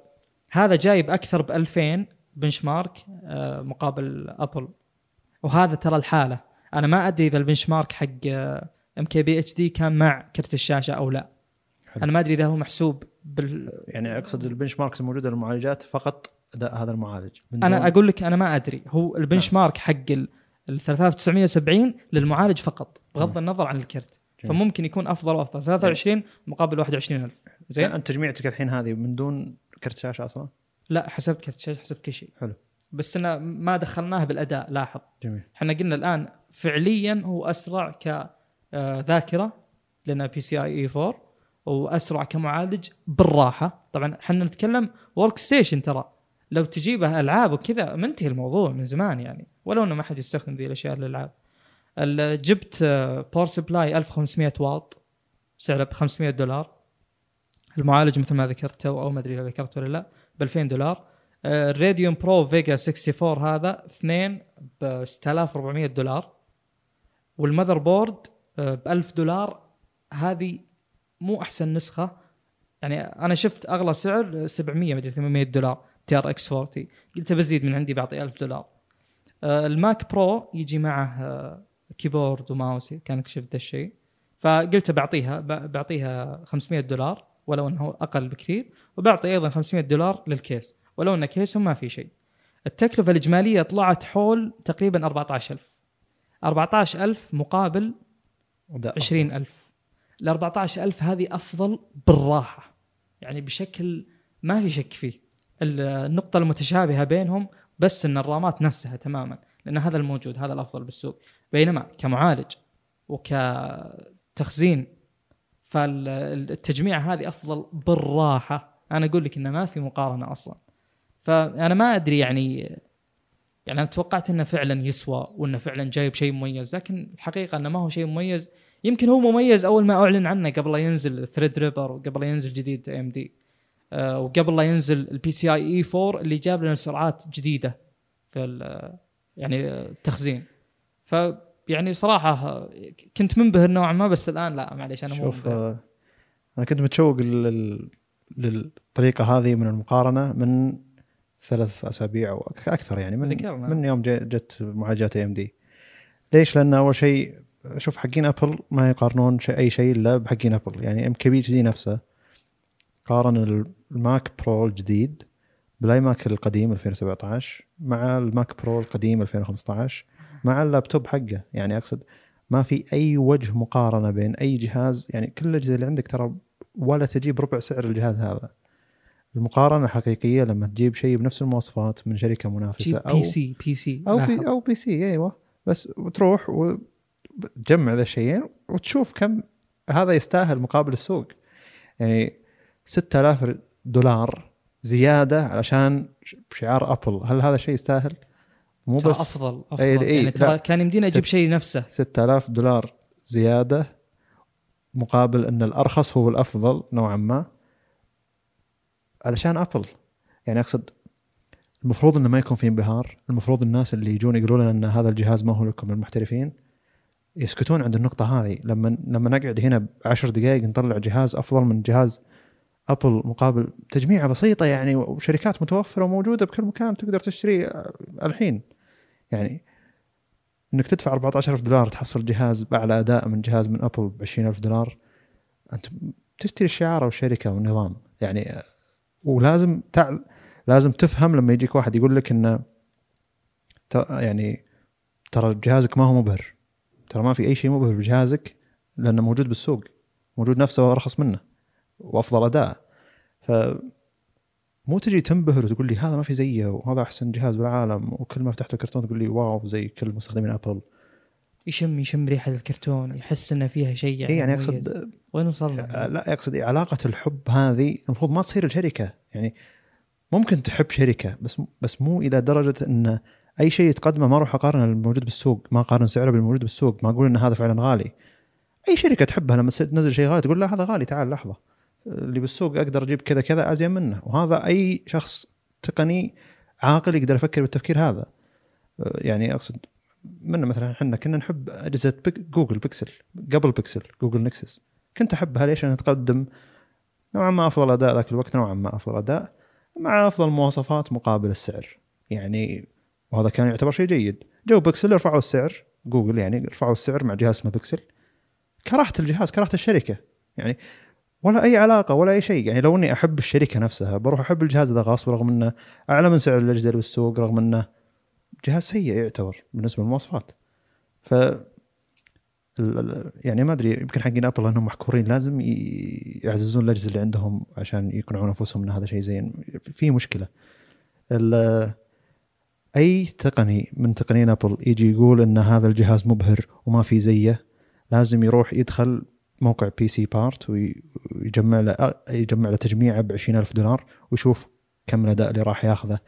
هذا جايب اكثر ب ألفين بنش مارك آه مقابل ابل، وهذا ترى الحاله. انا ما ادري اذا البنش مارك حق ام كي بي اتش دي كان مع كرت الشاشه او لا حلو. انا ما ادري اذا هو محسوب بال... يعني اقصد البنش ماركس الموجوده للمعالجات فقط اداء هذا المعالج. انا اقول لك انا ما ادري، هو البنش نعم. مارك حق ال ثلاثة آلاف وتسعمية وسبعين للمعالج فقط بغض النظر عن الكرت، فممكن يكون افضل وافضل. ثلاثة وعشرين مقابل واحد وعشرين ألف. زين انت تجميعتك الحين هذه من دون كرت شاشه اصلا؟ لا حسبت كرت شاشه، حسبت كل شيء حلو، بس انا ما دخلناها بالاداء. لاحظ جميل. احنا قلنا الان فعليا هو اسرع كذاكره لنا بي سي اي أربعة واسرع كمعالج بالراحه. طبعا احنا نتكلم ورك ستيشن، ترى لو تجيبه العاب وكذا منتهي الموضوع من زمان يعني، ولو انه ما حد يستخدم ذي الاشياء للالعاب. جبت باور سبلاي ألف وخمسمية واط سعره ب خمسمية دولار، المعالج مثل ما ذكرته او ما ادري اذا ذكرته ولا لا ب ألفين دولار. الراديوم برو فيجا أربعة وستين هذا اثنين ب ستة آلاف وأربعمية دولار، والمذر بورد ب ألف دولار. هذه مو احسن نسخه يعني، انا شفت اغلى سعر سبعمية مدري ثمانمية دولار تي ار اكس أربعين، قلت بزيد من عندي بعطي ألف دولار. الماك برو يجي معه كيبورد وماوس، كان اكتشف ذا الشيء فقلت بعطيها بعطيها خمسمية دولار ولو انه اقل بكثير، وبعطي ايضا خمسمية دولار للكيس ولو ان كيسهم ما في شيء. التكلفه الاجماليه طلعت حول تقريبا أربعة عشر ألف أربعة عشر ألف مقابل عشرين ألف. ال أربعة عشر ألف هذه أفضل بالراحة يعني بشكل ما في شك فيه. النقطة المتشابهة بينهم بس إن الرامات نفسها تماماً، لأن هذا الموجود هذا الأفضل بالسوق. بينما كمعالج وكتخزين فالتجميع هذه أفضل بالراحة. أنا أقول لك إنه ما في مقارنة أصلاً. فأنا ما أدري يعني، يعني أنا توقعت إنه فعلاً يسوى وإنه فعلاً جايب شيء مميز، لكن الحقيقة إنه ما هو شيء مميز. يمكن هو مميز أول ما أعلن عنه قبل لا ينزل ثريد ريبر، وقبل لا ينزل جديد أي أم دي، وقبل لا ينزل البي سي آي إي أربعة اللي جاب لنا سرعات جديدة في يعني التخزين. فيعني صراحة كنت منبهر نوعا ما، بس الآن لا معليش أنا مو منبهر. أنا كنت متشوق للطريقة هذه من المقارنة من ثلاث أسابيع أو أكثر يعني، من, من يوم جت معالجات أي أم دي. ليش؟ لأن أول شيء شوف حقين أبل ما يقارنون شيء أي شيء إلا بحقين أبل. يعني إم كي بي إتش دي نفسه قارن الماك برو الجديد بلاي ماك القديم ألفين وسبعطعش مع الماك برو القديم ألفين وخمسطعش مع اللابتوب حقه. يعني أقصد ما في أي وجه مقارنة بين أي جهاز، يعني كل الأجهزة اللي عندك ترى ولا تجيب ربع سعر الجهاز هذا. المقارنة الحقيقية لما تجيب شيء بنفس المواصفات من شركة منافسة أو بي سي بي سي أو بي أو بي سي أيوة، بس وتروح و تجمع ذا الشيئين وتشوف كم هذا يستاهل مقابل السوق. يعني ستة آلاف دولار زياده علشان شعار ابل، هل هذا شيء يستاهل؟ مو بس افضل افضل ايه ايه يعني ترى كان يمدينا اجيب شيء نفسه ستة آلاف دولار زياده مقابل ان الارخص هو الافضل نوعا ما علشان ابل. يعني اقصد المفروض انه ما يكون في انبهار، المفروض الناس اللي يجون يقولون لنا ان هذا الجهاز ما هو لكم المحترفين يسكتون عند النقطه هذه. لما لما نقعد هنا عشر دقائق نطلع جهاز افضل من جهاز ابل مقابل تجميعه بسيطه يعني، وشركات متوفره وموجوده بكل مكان تقدر تشتري الحين. يعني انك تدفع أربعة عشر ألف دولار تحصل جهاز باعلى اداء من جهاز من ابل ب عشرين ألف دولار، انت تشتري الشعار والشركه والنظام يعني. ولازم تع... لازم تفهم لما يجيك واحد يقول لك انه ت... يعني ترى جهازك ما هو مبهر، ترى ما في اي شيء مبهر بجهازك لانه موجود بالسوق، موجود نفسه وارخص منه وافضل اداء. ف مو تجي تنبهر وتقول لي هذا ما في زيه وهذا احسن جهاز بالعالم، وكل ما فتحت الكرتون تقول لي واو زي كل مستخدمين ابل، يشم يشم ريحه الكرتون يحس ان فيها شيء يعني, يعني اقصد وين وصلنا. لا اقصد علاقه الحب هذه المفروض ما تصير الشركه. يعني ممكن تحب شركه بس بس مو الى درجه ان اي شيء تقدمه ما اروح اقارنه بالموجود بالسوق، ما اقارن سعره بالموجود بالسوق، ما اقول ان هذا فعلا غالي. اي شركه تحبها لما تنزل شيء غالي تقول لا هذا غالي، تعال لحظه اللي بالسوق اقدر اجيب كذا كذا ازين منه. وهذا اي شخص تقني عاقل يقدر يفكر بالتفكير هذا. يعني اقصد منه مثلا احنا كنا نحب اجهزه بيك جوجل بيكسل، قبل بيكسل جوجل نكسس، كنت احبها ليش؟ انها تقدم نوعا ما افضل اداء ذاك الوقت، نوعا ما افضل اداء مع افضل مواصفات مقابل السعر يعني، وهذا كان يعتبر شيء جيد. جو بيكسل رفعوا السعر، جوجل يعني رفعوا السعر مع جهاز اسمه بيكسل، كرهت الجهاز كرهت الشركه يعني، ولا أي علاقة ولا أي شيء. يعني لو أني أحب الشركة نفسها بروح أحب الجهاز هذا غصب، رغم أنه أعلى من سعر الأجهزة بالسوق، رغم أنه جهاز سيء يعتبر بالنسبة للمواصفات. ف يعني ما أدري، يمكن حقين أبل أنهم محكورين لازم يعززون الأجهزة اللي عندهم عشان يقنعون أنفسهم أن هذا شيء زين. في مشكلة أي تقني من تقنيين أبل يجي يقول أن هذا الجهاز مبهر وما في زيه، لازم يروح يدخل موقع بي سي بارت ويجمع له يجمع له تجميعه ب عشرين ألف دولار ويشوف كم الاداء اللي راح ياخذه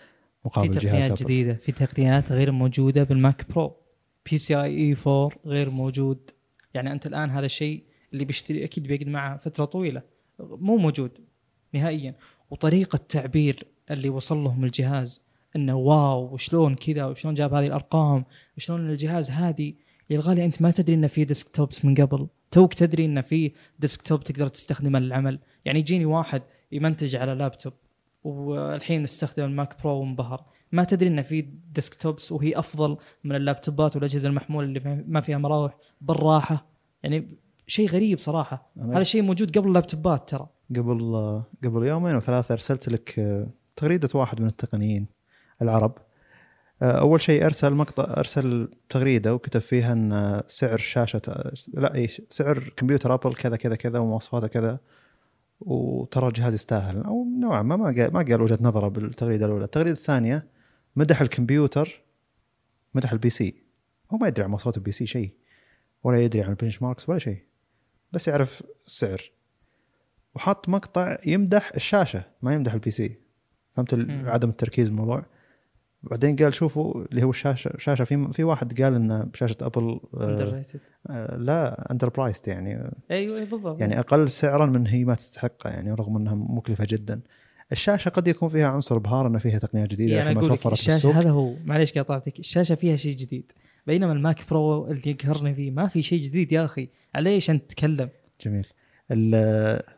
مقابل جهاز. في تقنيات جديده، في تقنيات غير موجوده بالماك برو، بي سي اي اي أربعة غير موجود. يعني انت الان هذا الشيء اللي بيشتري اكيد بيقعد معه فتره طويله، مو موجود نهائيا. وطريقه تعبير اللي وصل لهم الجهاز انه واو وشلون كذا وشلون جاب هذه الارقام وشلون الجهاز هذه الغالي، انت ما تدري انه في ديسكتوبس من قبل، توك تدري إن في ديسكتوب تقدر تستخدمه للعمل. يعني يجيني واحد يمنتج على لابتوب والحين استخدم الماك برو وانبهر، ما تدري إن في ديسكتوبس وهي أفضل من اللابتوبات والأجهزة المحمولة اللي ما فيها مراوح بالراحة. يعني شيء غريب صراحة. هذا الشيء موجود قبل اللابتوبات ترى. قبل قبل يومين أو ثلاثة أرسلت لك تغريدة واحد من التقنيين العرب. أول شيء أرسل مقطع، أرسل تغريدة وكتب فيها أن سعر شاشة لا أي سعر كمبيوتر أبل كذا كذا كذا ومواصفاته كذا، وترى الجهاز يستاهل أو نوعا ما ما قال ما قال وجهة نظره بالتغريدة الأولى. التغريدة الثانية مدح الكمبيوتر، مدح البي سي، هو ما يدري عن مواصفات البي سي شيء ولا يدري عن البنش ماركس ولا شيء، بس يعرف السعر. وحط مقطع يمدح الشاشة ما يمدح البي سي، فهمت عدم التركيز الموضوع. بعدين قال شوفوا اللي هو الشاشه شاشه في في واحد قال ان شاشه ابل آه لا اندربرايست يعني، ايوه بالضبط يعني اقل سعرا من هي ما تستحقه يعني، رغم انها مكلفه جدا. الشاشه قد يكون فيها عنصر بهار ان فيها تقنيات جديده يعني ما توفرت بالسوق. الشاشه هذا هو، معليش قاطعتك، الشاشه فيها شيء جديد، بينما الماك برو اللي يقهرني فيه ما في شيء جديد يا اخي، عليش انت تتكلم. جميل.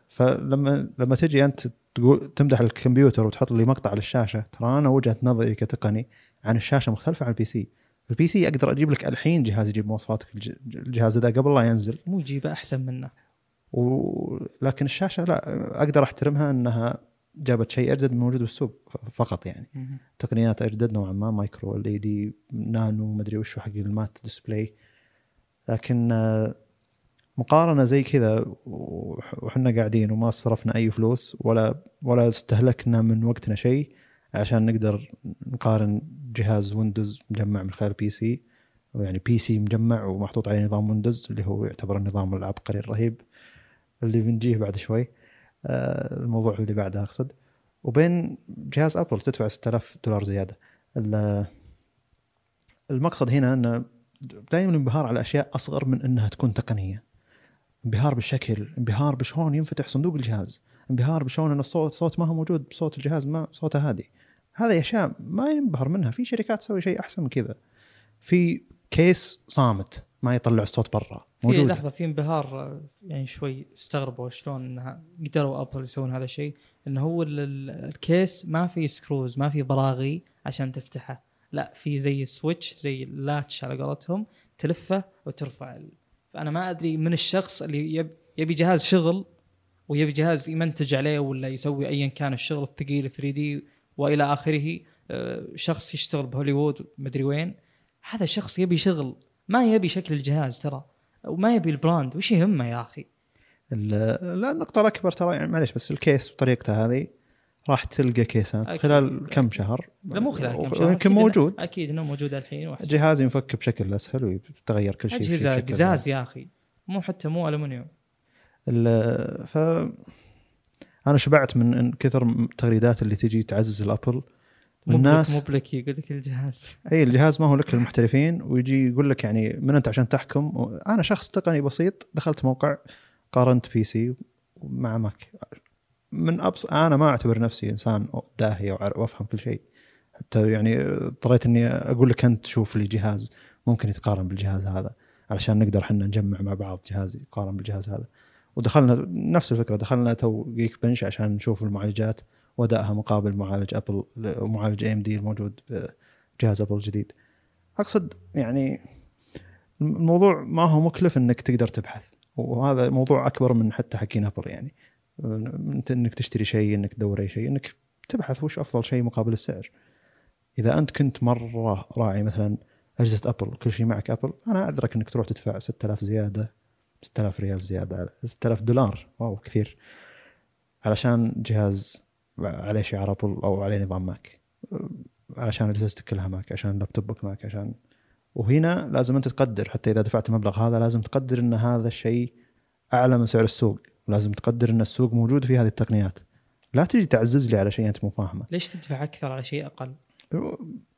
فلما لما تجي انت تقول تمدح الكمبيوتر وتحط لي مقطع على الشاشه، ترى انا وجهه نظري كتقني عن الشاشه مختلفه عن البي سي. البي سي اقدر اجيب لك الحين جهاز يجيب مواصفاتك الجهاز ده قبل لا ينزل، مو يجيبه احسن منه. ولكن الشاشه لا اقدر احترمها انها جابت شيء اجدد موجود بالسوق فقط يعني م- تقنيات اجدد نوعا ما، مايكرو ال اي دي نانو مدري وشو حق المات ديسبلاي. لكن مقارنة زي كذا وحنا قاعدين وما صرفنا أي فلوس ولا ولا استهلكنا من وقتنا شيء عشان نقدر نقارن جهاز ويندوز مجمع من خلال بي سي، يعني بي سي مجمع ومحطوط عليه نظام ويندوز اللي هو يعتبر النظام العبقري الرهيب اللي بنجيه بعد شوي، الموضوع اللي بعده أقصد. وبين جهاز ابل تدفع ستة آلاف دولار زياده. المقصد هنا ان دائما انبهار على اشياء اصغر من انها تكون تقنيه، انبهار بالشكل، انبهار بشلون ينفتح صندوق الجهاز، انبهار بشلون ان الصوت صوت ما هو موجود، صوت الجهاز ما صوته هادي. هذه اشياء ما ينبهر منها، في شركات تسوي شيء احسن من كذا. في كيس صامت ما يطلع الصوت برا موجود. في لحظه في انبهار يعني شوي استغربوا شلون انها قدروا ابل يسوون هذا الشيء، انه هو الكيس ما في سكروز، ما في براغي عشان تفتحه، لا في زي السويتش زي اللاتش على قولتهم تلفه وترفع. فانا ما ادري من الشخص اللي يب يبي جهاز شغل ويبي جهاز يمنتج عليه ولا يسوي ايا كان الشغل الثقيل ثري دي والى اخره، شخص يشتغل بهوليوود مدري وين، هذا الشخص يبي شغل، ما يبي شكل الجهاز ترى، وما يبي البراند، وش يهمه يا اخي. لا النقطه الاكبر ترى يعني معليش، بس الكيس بطريقته هذه راح تلقى كيسات خلال كم شهر، لا مو خلال كم شهر ويمكن موجود، اكيد انه موجود الحين. واحد جهاز ينفك بشكل اسهل ويتغير كل شيء، اجهزه قزاز يا اخي، مو حتى مو ألمنيوم. ف انا شبعت من كثر التغريدات اللي تجي تعزز الابل. الناس مو بلك يقول لك الجهاز اي الجهاز ما هو لك المحترفين، ويجي يقول لك يعني من انت عشان تحكم. انا شخص تقني بسيط، دخلت موقع قارنت بي سي مع ماك من أبص... انا ما اعتبر نفسي انسان داهي وافهم كل شيء، حتى يعني اضطريت اني اقول لك انت شوف لي جهاز ممكن يتقارن بالجهاز هذا علشان نقدر حنا نجمع مع بعض جهاز يقارن بالجهاز هذا. ودخلنا نفس الفكره، دخلنا تو جيك بنش عشان نشوف المعالجات ودائها مقابل معالج ابل ومعالج اي ام دي الموجود بجهاز ابل الجديد. اقصد يعني الموضوع ما هو مكلف انك تقدر تبحث، وهذا موضوع اكبر من حتى حكين ابل، يعني انت انك تشتري شيء، انك تدور اي شيء، انك تبحث وش افضل شيء مقابل السعر. اذا انت كنت مره راعي مثلا اجهزه ابل وكل شيء معك ابل، انا اعذرك انك تروح تدفع ستة آلاف زياده، ستة آلاف ريال زياده، ستة آلاف دولار، واو كثير، علشان جهاز عليه شعار ابل او عليه نظام ماك، علشان اجهزتك كلها ماك، عشان لابتوبك ماك، عشان. وهنا لازم انت تقدر، حتى اذا دفعت المبلغ هذا لازم تقدر ان هذا الشيء اعلى من سعر السوق، لازم تقدر ان السوق موجود في هذه التقنيات. لا تجي تعزز لي على شيء انت مو فاهمه. ليش تدفع اكثر على شيء اقل؟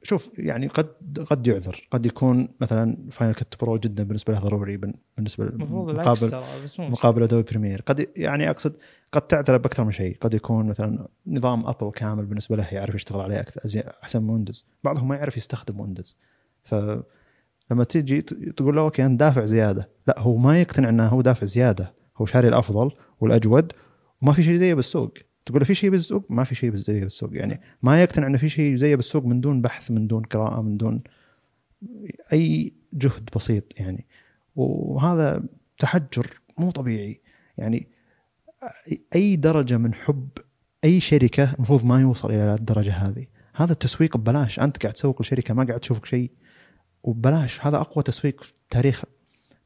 شوف يعني قد قد يعذر، قد يكون مثلا فاينل كت برو جدا بالنسبه له ضروري بالنسبه مقابل مقابل ادوبي بريمير، قد يعني اقصد قد تعذر باكثر من شيء، قد يكون مثلا نظام ابل كامل بالنسبه له يعرف يشتغل عليه اكثر احسن من ويندوز، بعضهم ما يعرف يستخدم ويندوز. فلما تيجي تقول له اوكي انا دافع زياده، لا هو ما يقتنع انه هو دافع زياده، هو شاري الافضل والاجود وما في شيء زيه بالسوق. تقول له في شيء بالسوق، ما في شيء زيه بالسوق، يعني ما يقتنع انه في شيء زيه بالسوق من دون بحث، من دون قراءه، من دون اي جهد بسيط يعني. وهذا تحجر مو طبيعي، يعني اي درجه من حب اي شركه المفروض ما يوصل الى الدرجه هذه. هذا التسويق ببلاش، انت قاعد تسوق لشركه ما قاعد تشوفك شيء وببلاش، هذا اقوى تسويق في تاريخ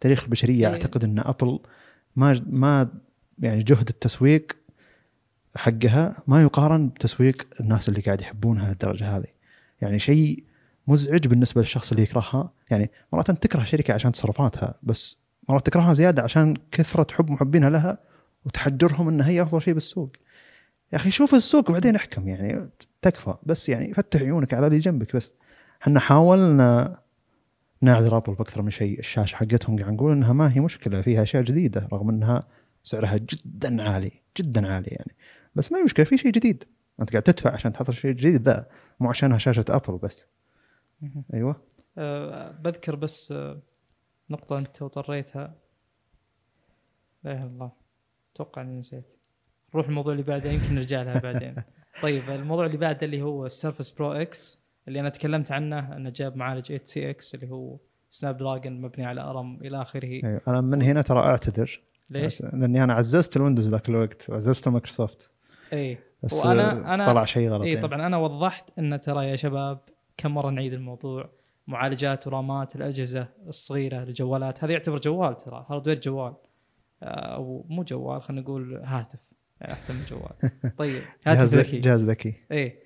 تاريخ البشريه. اعتقد ان ابل ما ما يعني جهد التسويق حقها ما يقارن بتسويق الناس اللي قاعد يحبونها للدرجه هذه، يعني شيء مزعج بالنسبه للشخص اللي يكرهها. يعني مرات تكره شركه عشان تصرفاتها، بس مرات تكرهها زياده عشان كثره حب محبينها لها وتحجرهم ان هي افضل شيء بالسوق. يا اخي شوف السوق وبعدين احكم، يعني تكفى بس، يعني فتح عيونك على اللي جنبك بس. احنا حاولنا نعذر ابل باكثر من شيء، الشاشه حقتهم قاعد نقول انها ما هي مشكله، فيها اشياء جديده رغم انها سعرها جدا عالي جدا عالي يعني، بس ما هي مشكله، في شيء جديد، انت قاعد تدفع عشان تحصل شيء جديد ذا، مو عشانها شاشه ابل بس. ايوه أه بذكر بس أه نقطه انت وطريتها، لا اله الا الله، اتوقع اني نسيت. نروح الموضوع اللي بعده يمكن نرجع لها بعدين. طيب الموضوع اللي بعده اللي هو السيرفس برو اكس اللي انا تكلمت عنه، انه جاب معالج إيت سي إكس اللي هو سناب دراجون مبني على ارم الى اخره. أيوة. انا من هنا ترى اعتذر، ليش؟ لاني انا عززت الويندوز ذاك الوقت وعززت مايكروسوفت. اي وانا انا طلع شيء غلط. اي طبعا انا وضحت ان ترى يا شباب كم مره نعيد الموضوع، معالجات ورامات الاجهزه الصغيره الجوالات هذا يعتبر جوال ترى، هاردوير جوال او مو جوال، خلينا نقول هاتف يعني احسن من جوال. طيب هاتف ذكي، جهاز ذكي. اي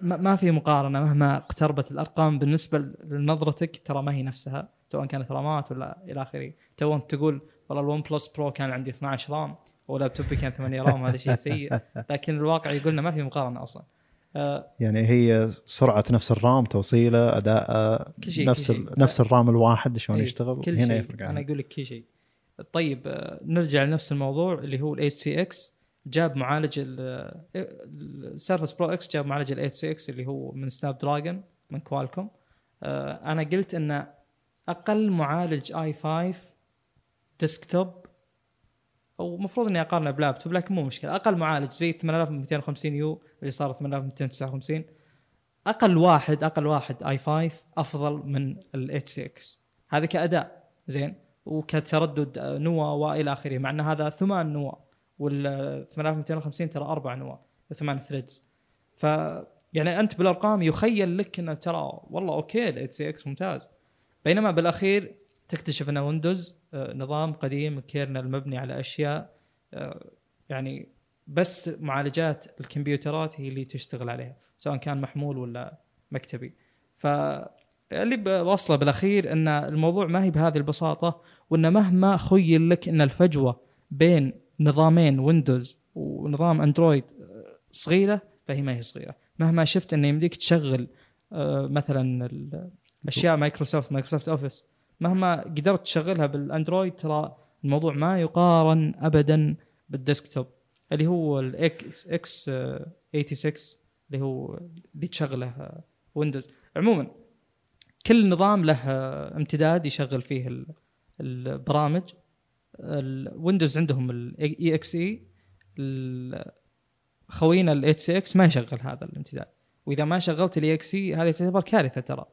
ما في مقارنه، مهما اقتربت الارقام بالنسبه لنظرتك ترى ما هي نفسها، سواء كانت رامات ولا الى اخره. تو انت تقول والله الون بلس برو كان عندي اثنا عشر رام ولابتوبي كان ثمانية رام هذا شيء سيء، لكن الواقع يقولنا ما في مقارنه اصلا. آه يعني هي سرعه نفس الرام، توصيله، اداء، نفس ال... نفس الرام الواحد شلون يشتغل هنا يفرق. انا اقول لك كل شيء. طيب آه نرجع لنفس الموضوع اللي هو ال إيت سي إكس. جاب معالج السيرفس برو اكس، جاب معالج ال إيت سي إكس اللي هو من سناب دراجون من كوالكوم. آه انا قلت ان اقل معالج اي خمسة ديسكتوب، او مفروض اني اقارنه بلابتوب لكن مو مشكله، اقل معالج زي ثمانية آلاف ومئتين وخمسين يو اللي صار ثمانية آلاف ومئتين وتسعة وخمسين، اقل واحد اقل واحد اي خمسة افضل من ال إيت سي إكس هذا كاداء زين وكتردد نوا والى اخره، مع ان هذا ثمان نوا وال ثمانية آلاف ومئتين وخمسين ترى أربعة نوا ثمانية ثريدز. ف يعني انت بالارقام يخيل لك انه ترى والله اوكي ال إيت سي إكس ممتاز، بينما بالاخير تكتشف ان ويندوز نظام قديم، كيرنل مبني على أشياء يعني بس معالجات الكمبيوترات هي اللي تشتغل عليها سواء كان محمول ولا مكتبي. فاللي بوصله بالأخير أن الموضوع ما هي بهذه البساطة، وأن مهما خيل لك أن الفجوة بين نظامين ويندوز ونظام أندرويد صغيرة فهي ما هي صغيرة. مهما شفت أن يمديك تشغل مثلا أشياء مايكروسوفت مايكروسوفت أوفيس، مهما قدرت تشغلها بالاندرويد ترى الموضوع ما يقارن ابدا بالديسكتوب اللي هو الاكس اكس ستة وثمانين اللي هو اللي تشغله ويندوز. عموما كل نظام له امتداد يشغل فيه البرامج. الويندوز عندهم الاي اكس اي، خوينا الاي سي اكس ما يشغل هذا الامتداد، واذا ما شغلت الاي اكس اي هذه تعتبر كارثه ترى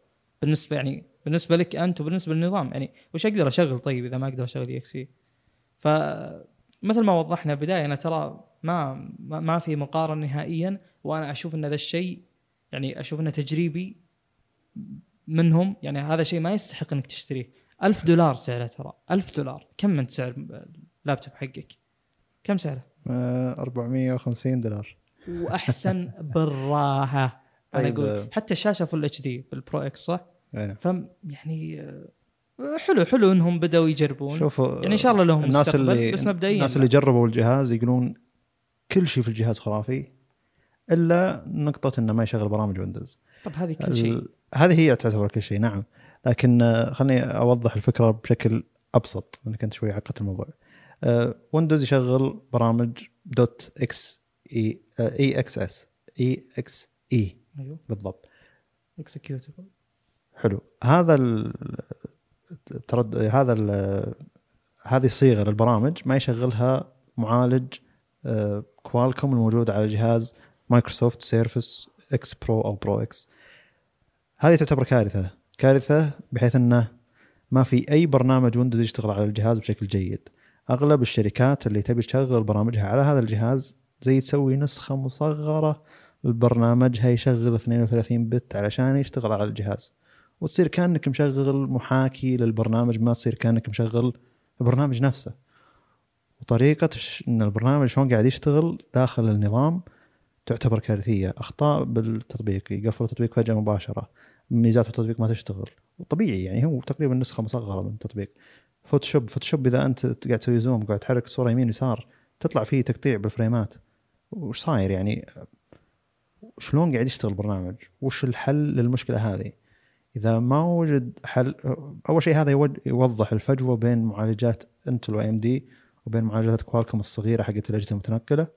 بالنسبه يعني بالنسبه لك انت وبالنسبه للنظام، يعني وش اقدر اشغل طيب اذا ما اقدر اشغل اكس اي. فمثل ما وضحنا بدايه انا ترى ما ما في مقارنه نهائيا، وانا اشوف ان هذا الشيء يعني اشوف انه تجريبي منهم، يعني هذا شيء ما يستحق انك تشتريه. ألف دولار سعره ترى، ألف دولار. كم انت سعر اللابتوب حقك؟ كم سعره؟ أربعمية وخمسين دولار واحسن بالراحه. انا اقول حتى الشاشه فل اتش دي بالبرو اكس صح؟ فم يعني حلو حلو انهم بداوا يجربون، يعني ان شاء الله لهم مستقبل. بس مبدئيا الناس اللي جربوا الجهاز يقولون كل شيء في الجهاز خرافي الا نقطه انه ما يشغل برامج ويندوز. طب هذه كل شيء، هذه هي تعتبر كل شيء نعم، لكن خلني اوضح الفكره بشكل ابسط لان كنت شوي عقدت الموضوع. ويندوز يشغل برامج دوت اكس اي اي اكس اس اي اكس اي بالضبط، اكسكيوتبل حلو. هذا الترد... هذا ال... هذه الصيغه للبرامج ما يشغلها معالج كوالكوم الموجود على جهاز مايكروسوفت سيرفس اكس برو او برو اكس. هذه تعتبر كارثه كارثه بحيث انه ما في اي برنامج ويندوز يشتغل على الجهاز بشكل جيد. اغلب الشركات اللي تبي تشغل برامجها على هذا الجهاز زي تسوي نسخه مصغره البرنامج هيشغل اثنين وثلاثين بت علشان يشتغل على الجهاز، وتصير كأنك مشغل محاكي للبرنامج، ما تصير كأنك مشغل البرنامج نفسه. وطريقة إن البرنامج شلون قاعد يشتغل داخل النظام تعتبر كارثية. أخطاء بالتطبيق، يقفل التطبيق فجأة مباشرة، ميزات التطبيق ما تشتغل، وطبيعي يعني هو تقريبا نسخة مصغرة من التطبيق. فوتوشوب فوتوشوب إذا أنت قاعد تسوي زوم قاعد تحرك الصورة يمين يسار تطلع فيه تقطيع بالفريمات، وش صاير يعني؟ شلون قاعد يشتغل البرنامج؟ وش الحل للمشكلة هذه؟ إذا ما وجد حل، أول شيء هذا يوضح الفجوة بين معالجات انتل و ام دي وبين معالجات كوالكوم الصغيرة حقت الأجهزة المتنقلة،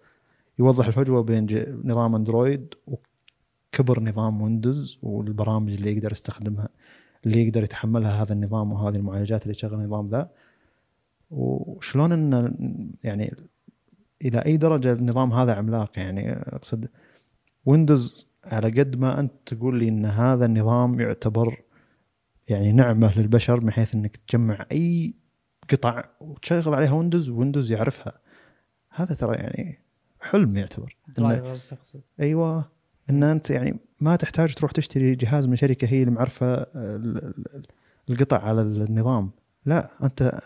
يوضح الفجوة بين نظام أندرويد وكبر نظام ويندوز والبرامج اللي يقدر يستخدمها اللي يقدر يتحملها هذا النظام وهذه المعالجات اللي تشغل النظام ذا، وشلون إن يعني إلى أي درجة النظام هذا عملاق. يعني أقصد ويندوز على قد ما أنت تقول لي أن هذا النظام يعتبر يعني نعمة للبشر من حيث أنك تجمع أي قطع وتشغل عليها ويندوز ويندوز يعرفها، هذا ترى يعني حلم يعتبر. أيوة، أن أنت يعني ما تحتاج تروح تشتري جهاز من شركة هي اللي معرفة القطع على النظام، لا أنت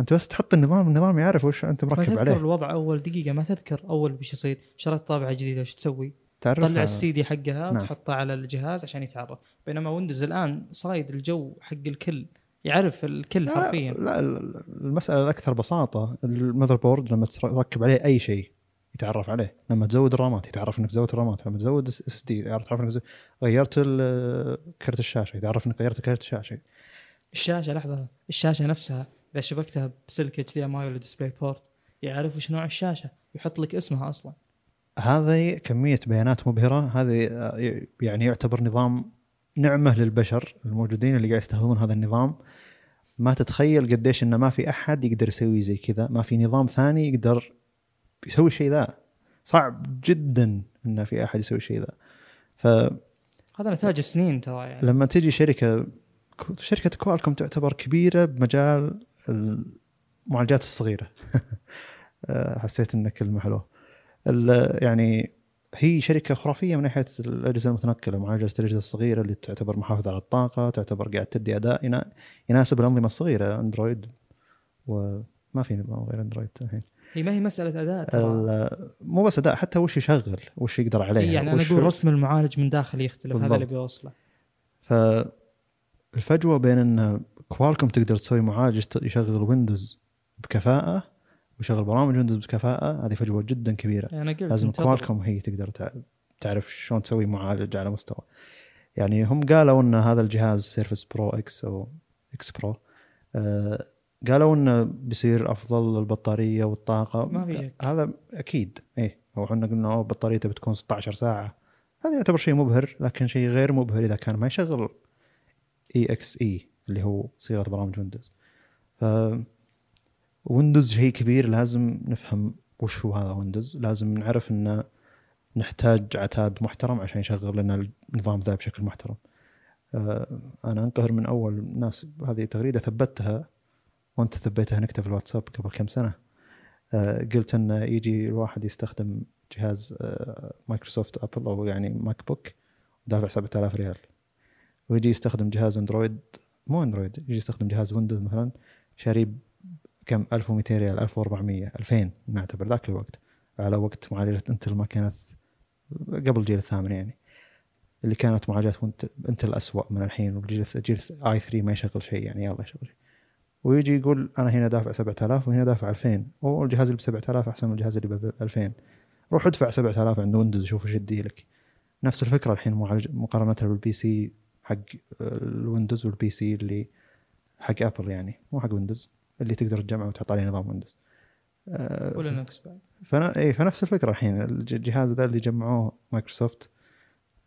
انت بس تحط النظام النظام يعرف وش انت مركب عليه. الوضع اول دقيقه ما تذكر اول بش يصير، شريت طابعه جديده وش تسوي؟ تطلع السي دي حقها وتحطها على الجهاز عشان يتعرف. بينما ويندوز الان صايد الجو حق الكل، يعرف الكل حرفيا. لا, لا المساله الاكثر بساطه، المذر بورد لما تركب عليه اي شيء يتعرف عليه، لما تزود الرامات يتعرف انك زودت الرامات، لما تزود اس اس دي يتعرف انك غيرت كرت الشاشه، يتعرف انك غيرت كرت الشاشه. الشاشه لحظه، الشاشه نفسها اذا شبكتها بسلك اتش دي ام اي ولا ديسبلاي بورت يعرف وش نوع الشاشه، يحط لك اسمها اصلا. هذه كميه بيانات مبهره، هذه يعني يعتبر نظام نعمه للبشر الموجودين اللي قاعد يستخدمون هذا النظام. ما تتخيل قديش انه ما في احد يقدر يسوي زي كذا، ما في نظام ثاني يقدر يسوي شيء ذا، صعب جدا انه في احد يسوي شيء ذا. ف هذا نتاج سنين ترى. يعني لما تجي شركه شركه كوالكوم تعتبر كبيره بمجال المعالجات الصغيره حسيت ان كلمه حلوه، يعني هي شركه خرافيه من ناحيه الاجهزه المتنقله، معالجه الاجهزه الصغيره اللي تعتبر محافظه على الطاقه، تعتبر قاعد تدي اداء يناسب الانظمه الصغيره اندرويد، وما في نظام غير اندرويد الحين. هي ما هي مساله اداء ترى، مو بس اداء، حتى وش يشغل، وش يقدر عليه، يعني انا اقول رسم المعالج من داخل يختلف بالضبط. هذا اللي بيوصله. فالفجوه بين ان كوالكوم تقدر تسوي معالج يشغل ويندوز بكفاءه ويشغل برامج ويندوز بكفاءه، هذه فجوه جدا كبيره. يعني لازم كوالكوم هي تقدر تعرف شلون تسوي معالج على مستوى، يعني هم قالوا ان هذا الجهاز سيرفس برو اكس او اكس برو آه قالوا انه بيصير افضل البطاريه والطاقه، هذا اكيد ايه. هو احنا قلنا بطاريته بتكون ستة عشر ساعة، هذا يعتبر شيء مبهر، لكن شيء غير مبهر اذا كان ما يشغل اي اكس اي اللي هو صيغه برامج ويندوز. ف ويندوز شيء كبير، لازم نفهم وش هو هذا ويندوز، لازم نعرف ان نحتاج عتاد محترم عشان يشغل لنا النظام ذا بشكل محترم. انا انقهر من اول ناس، هذه تغريده ثبتها وانت ثبتها نكتة في الواتساب قبل كم سنه، قلت ان يجي الواحد يستخدم جهاز مايكروسوفت ابل او يعني ماك بوك ودافع سبعة آلاف ريال، ويجي يستخدم جهاز اندرويد مو اندرويد يجي يستخدم جهاز ويندوز مثلا شاري كم ألف ومئتين ريال ألف وأربعمئة ألفين نعتبر ذاك الوقت، على وقت معالجة انتل ما كانت قبل الجيل الثامن، يعني اللي كانت معالجات انتل أسوأ من الحين، والجيل الجيل اي ثري ما يشغل شيء، يعني يلا يشغل شيء. ويجي يقول انا هنا دافع سبعة آلاف وهنا دافع ألفين، او الجهاز اللي ب سبعة آلاف احسن من الجهاز اللي ب ألفين، روح ادفع سبعة آلاف عند ويندوز شوف ايش يدي لك. نفس الفكره الحين معالج مقارنه بالبي سي حق الويندوز والبي سي اللي حق ابل، يعني مو حق ويندوز اللي تقدر تجمعه وتحط عليه نظام ويندوز أه ولا لينكس بعد. فانا اي فنفس الفكره الحين الجهاز ذا اللي جمعوه مايكروسوفت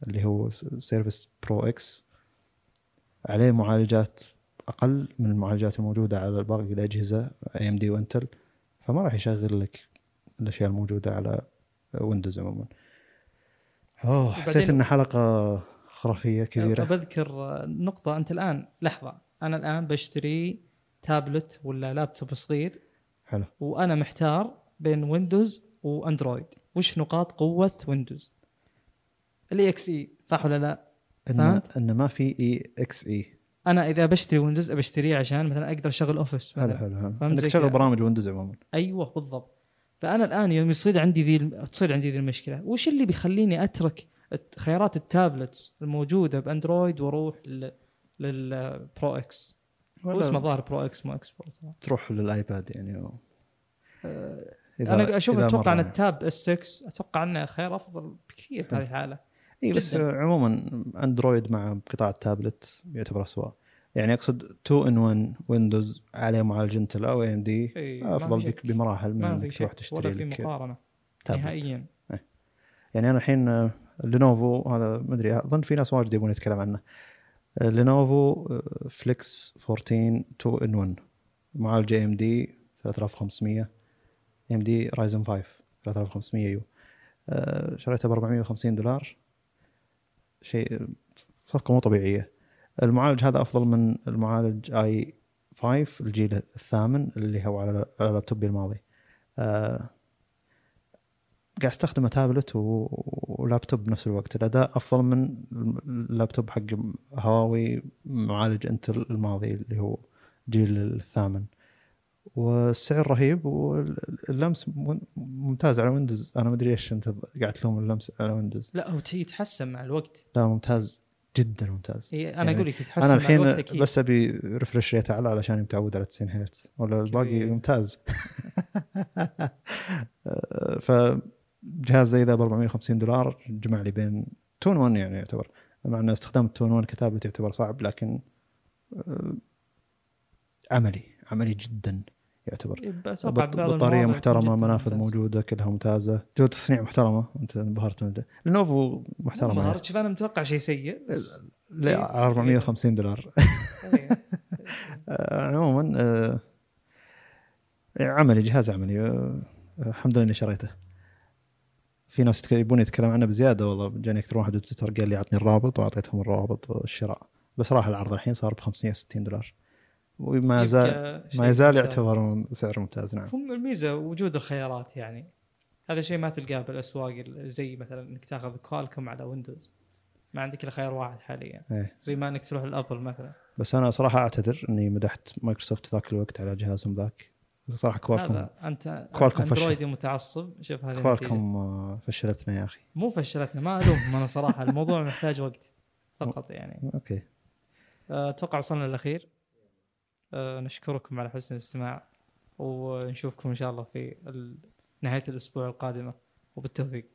اللي هو سيرفس برو اكس عليه معالجات اقل من المعالجات الموجوده على باقي الاجهزه اي ام دي وانتل، فما راح يشغل لك الاشياء الموجوده على ويندوز عموما. اوه حسيت ان حلقه خرافيه كبيره. بذكر نقطه، انت الان لحظه انا الان بشتري تابلت ولا لابتوب صغير حلو، وانا محتار بين ويندوز واندرويد، وش نقاط قوه ويندوز؟ الاي اكس اي صح ولا لا؟ ان ان ما في اي اكس اي. انا اذا بشتري ويندوز بشتريه عشان مثلا اقدر اشغل اوفيس، حلو حلو انك تشغل برامج ويندوز عموما. ايوه بالضبط. فانا الان يوم يصير عندي ذي تصير عندي ذي المشكله، وش اللي بيخليني اترك خيارات التابلت الموجوده باندرويد واروح للبرو اكس؟ هو اسمه ظاهر برو اكس مو اكس برو، تروح للايباد يعني و... أه انا اشوف اتوقع ان التاب إس ستة اتوقع انه خيار افضل بكثير في هذه الحاله. اي بس عموما اندرويد مع قطاع التابلت يعتبر اسوء، يعني اقصد تو إن وان ويندوز عليه معالج انتل او ام دي افضل بمراحل من انك تروح تشتري ولا في مقارنه نهائيا. أي. يعني انا الحين لينوفو هذا ما ادري، اظن في ناس واجد يبون يتكلم عنه، لينوفو فليكس أربعة عشر تو إن وان معالج ام دي ثلاثة آلاف وخمسمئة، ام دي رايزن خمسة ثلاثة آلاف وخمسمئة يو، شريته ب أربعمئة وخمسين دولار، شيء صفقه مو طبيعيه. المعالج هذا افضل من المعالج اي خمسة الجيل الثامن اللي هو على اللابتوب الماضي. أه قاعد استخدم تابلت ولابتوب بنفس الوقت، الاداء افضل من اللابتوب حق هواوي معالج انتل الماضي اللي هو جيل الثامن، والسعر رهيب واللمس ممتاز على ويندوز. انا ما ادري ايش انت قاعد تلوم اللمس على ويندوز، لا هو يتحسن مع الوقت. لا ممتاز جدا ممتاز. إيه انا يعني اقول لك تحسن. انا الحين بس ابي ريفرش ريت اعلى علشان متعود على تسعين هرتز ولا الباقي ممتاز. فجهاز زي ذا ب أربعمائة وخمسين دولار جمع لي بين تو إن وان يعني، يعتبر مع ان استخدام تو إن وان كتابه يعتبر صعب، لكن عملي عملي جدا يعتبر. بطاريه محترمه، منافذ موجوده كلها ممتازه، جوده تصنيع محترمه. انت انبهرت من لينوفو محترمه. انبهرت. شوف انا متوقع شيء سيء. لا أربعمائة وخمسين دولار. عموما عملي، جهاز عملي، الحمد لله اني شريته. في ناس يبون يتكلم عنه بزياده والله، جاني اكثر واحد تويتر قال لي اعطني الرابط، واعطيتهم الرابط الشراء، بس راح العرض الحين صار ب خمسمائة وستين دولار وما زال ما يزال يعتبر سعر ممتاز. نعم، الميزه وجود الخيارات، يعني هذا شيء ما تلقاه بالاسواق، زي مثلا انك تاخذ كوالكم على ويندوز، ما عندك الا خيار واحد حاليا. ايه. زي ما انك تروح للابل مثلا. بس انا صراحه اعتذر اني مدحت مايكروسوفت ذاك الوقت على جهازهم ذاك، صراحه كوالكم. انت اندرويدي متعصب. شوف هذه كوالكم فشلتنا يا اخي. مو فشلتنا، ما الومهم انا صراحه. الموضوع محتاج وقت فقط يعني. اوكي، اتوقع وصلنا للاخير. أه نشكركم على حسن الاستماع، ونشوفكم إن شاء الله في نهاية الأسبوع القادمة، وبالتوفيق.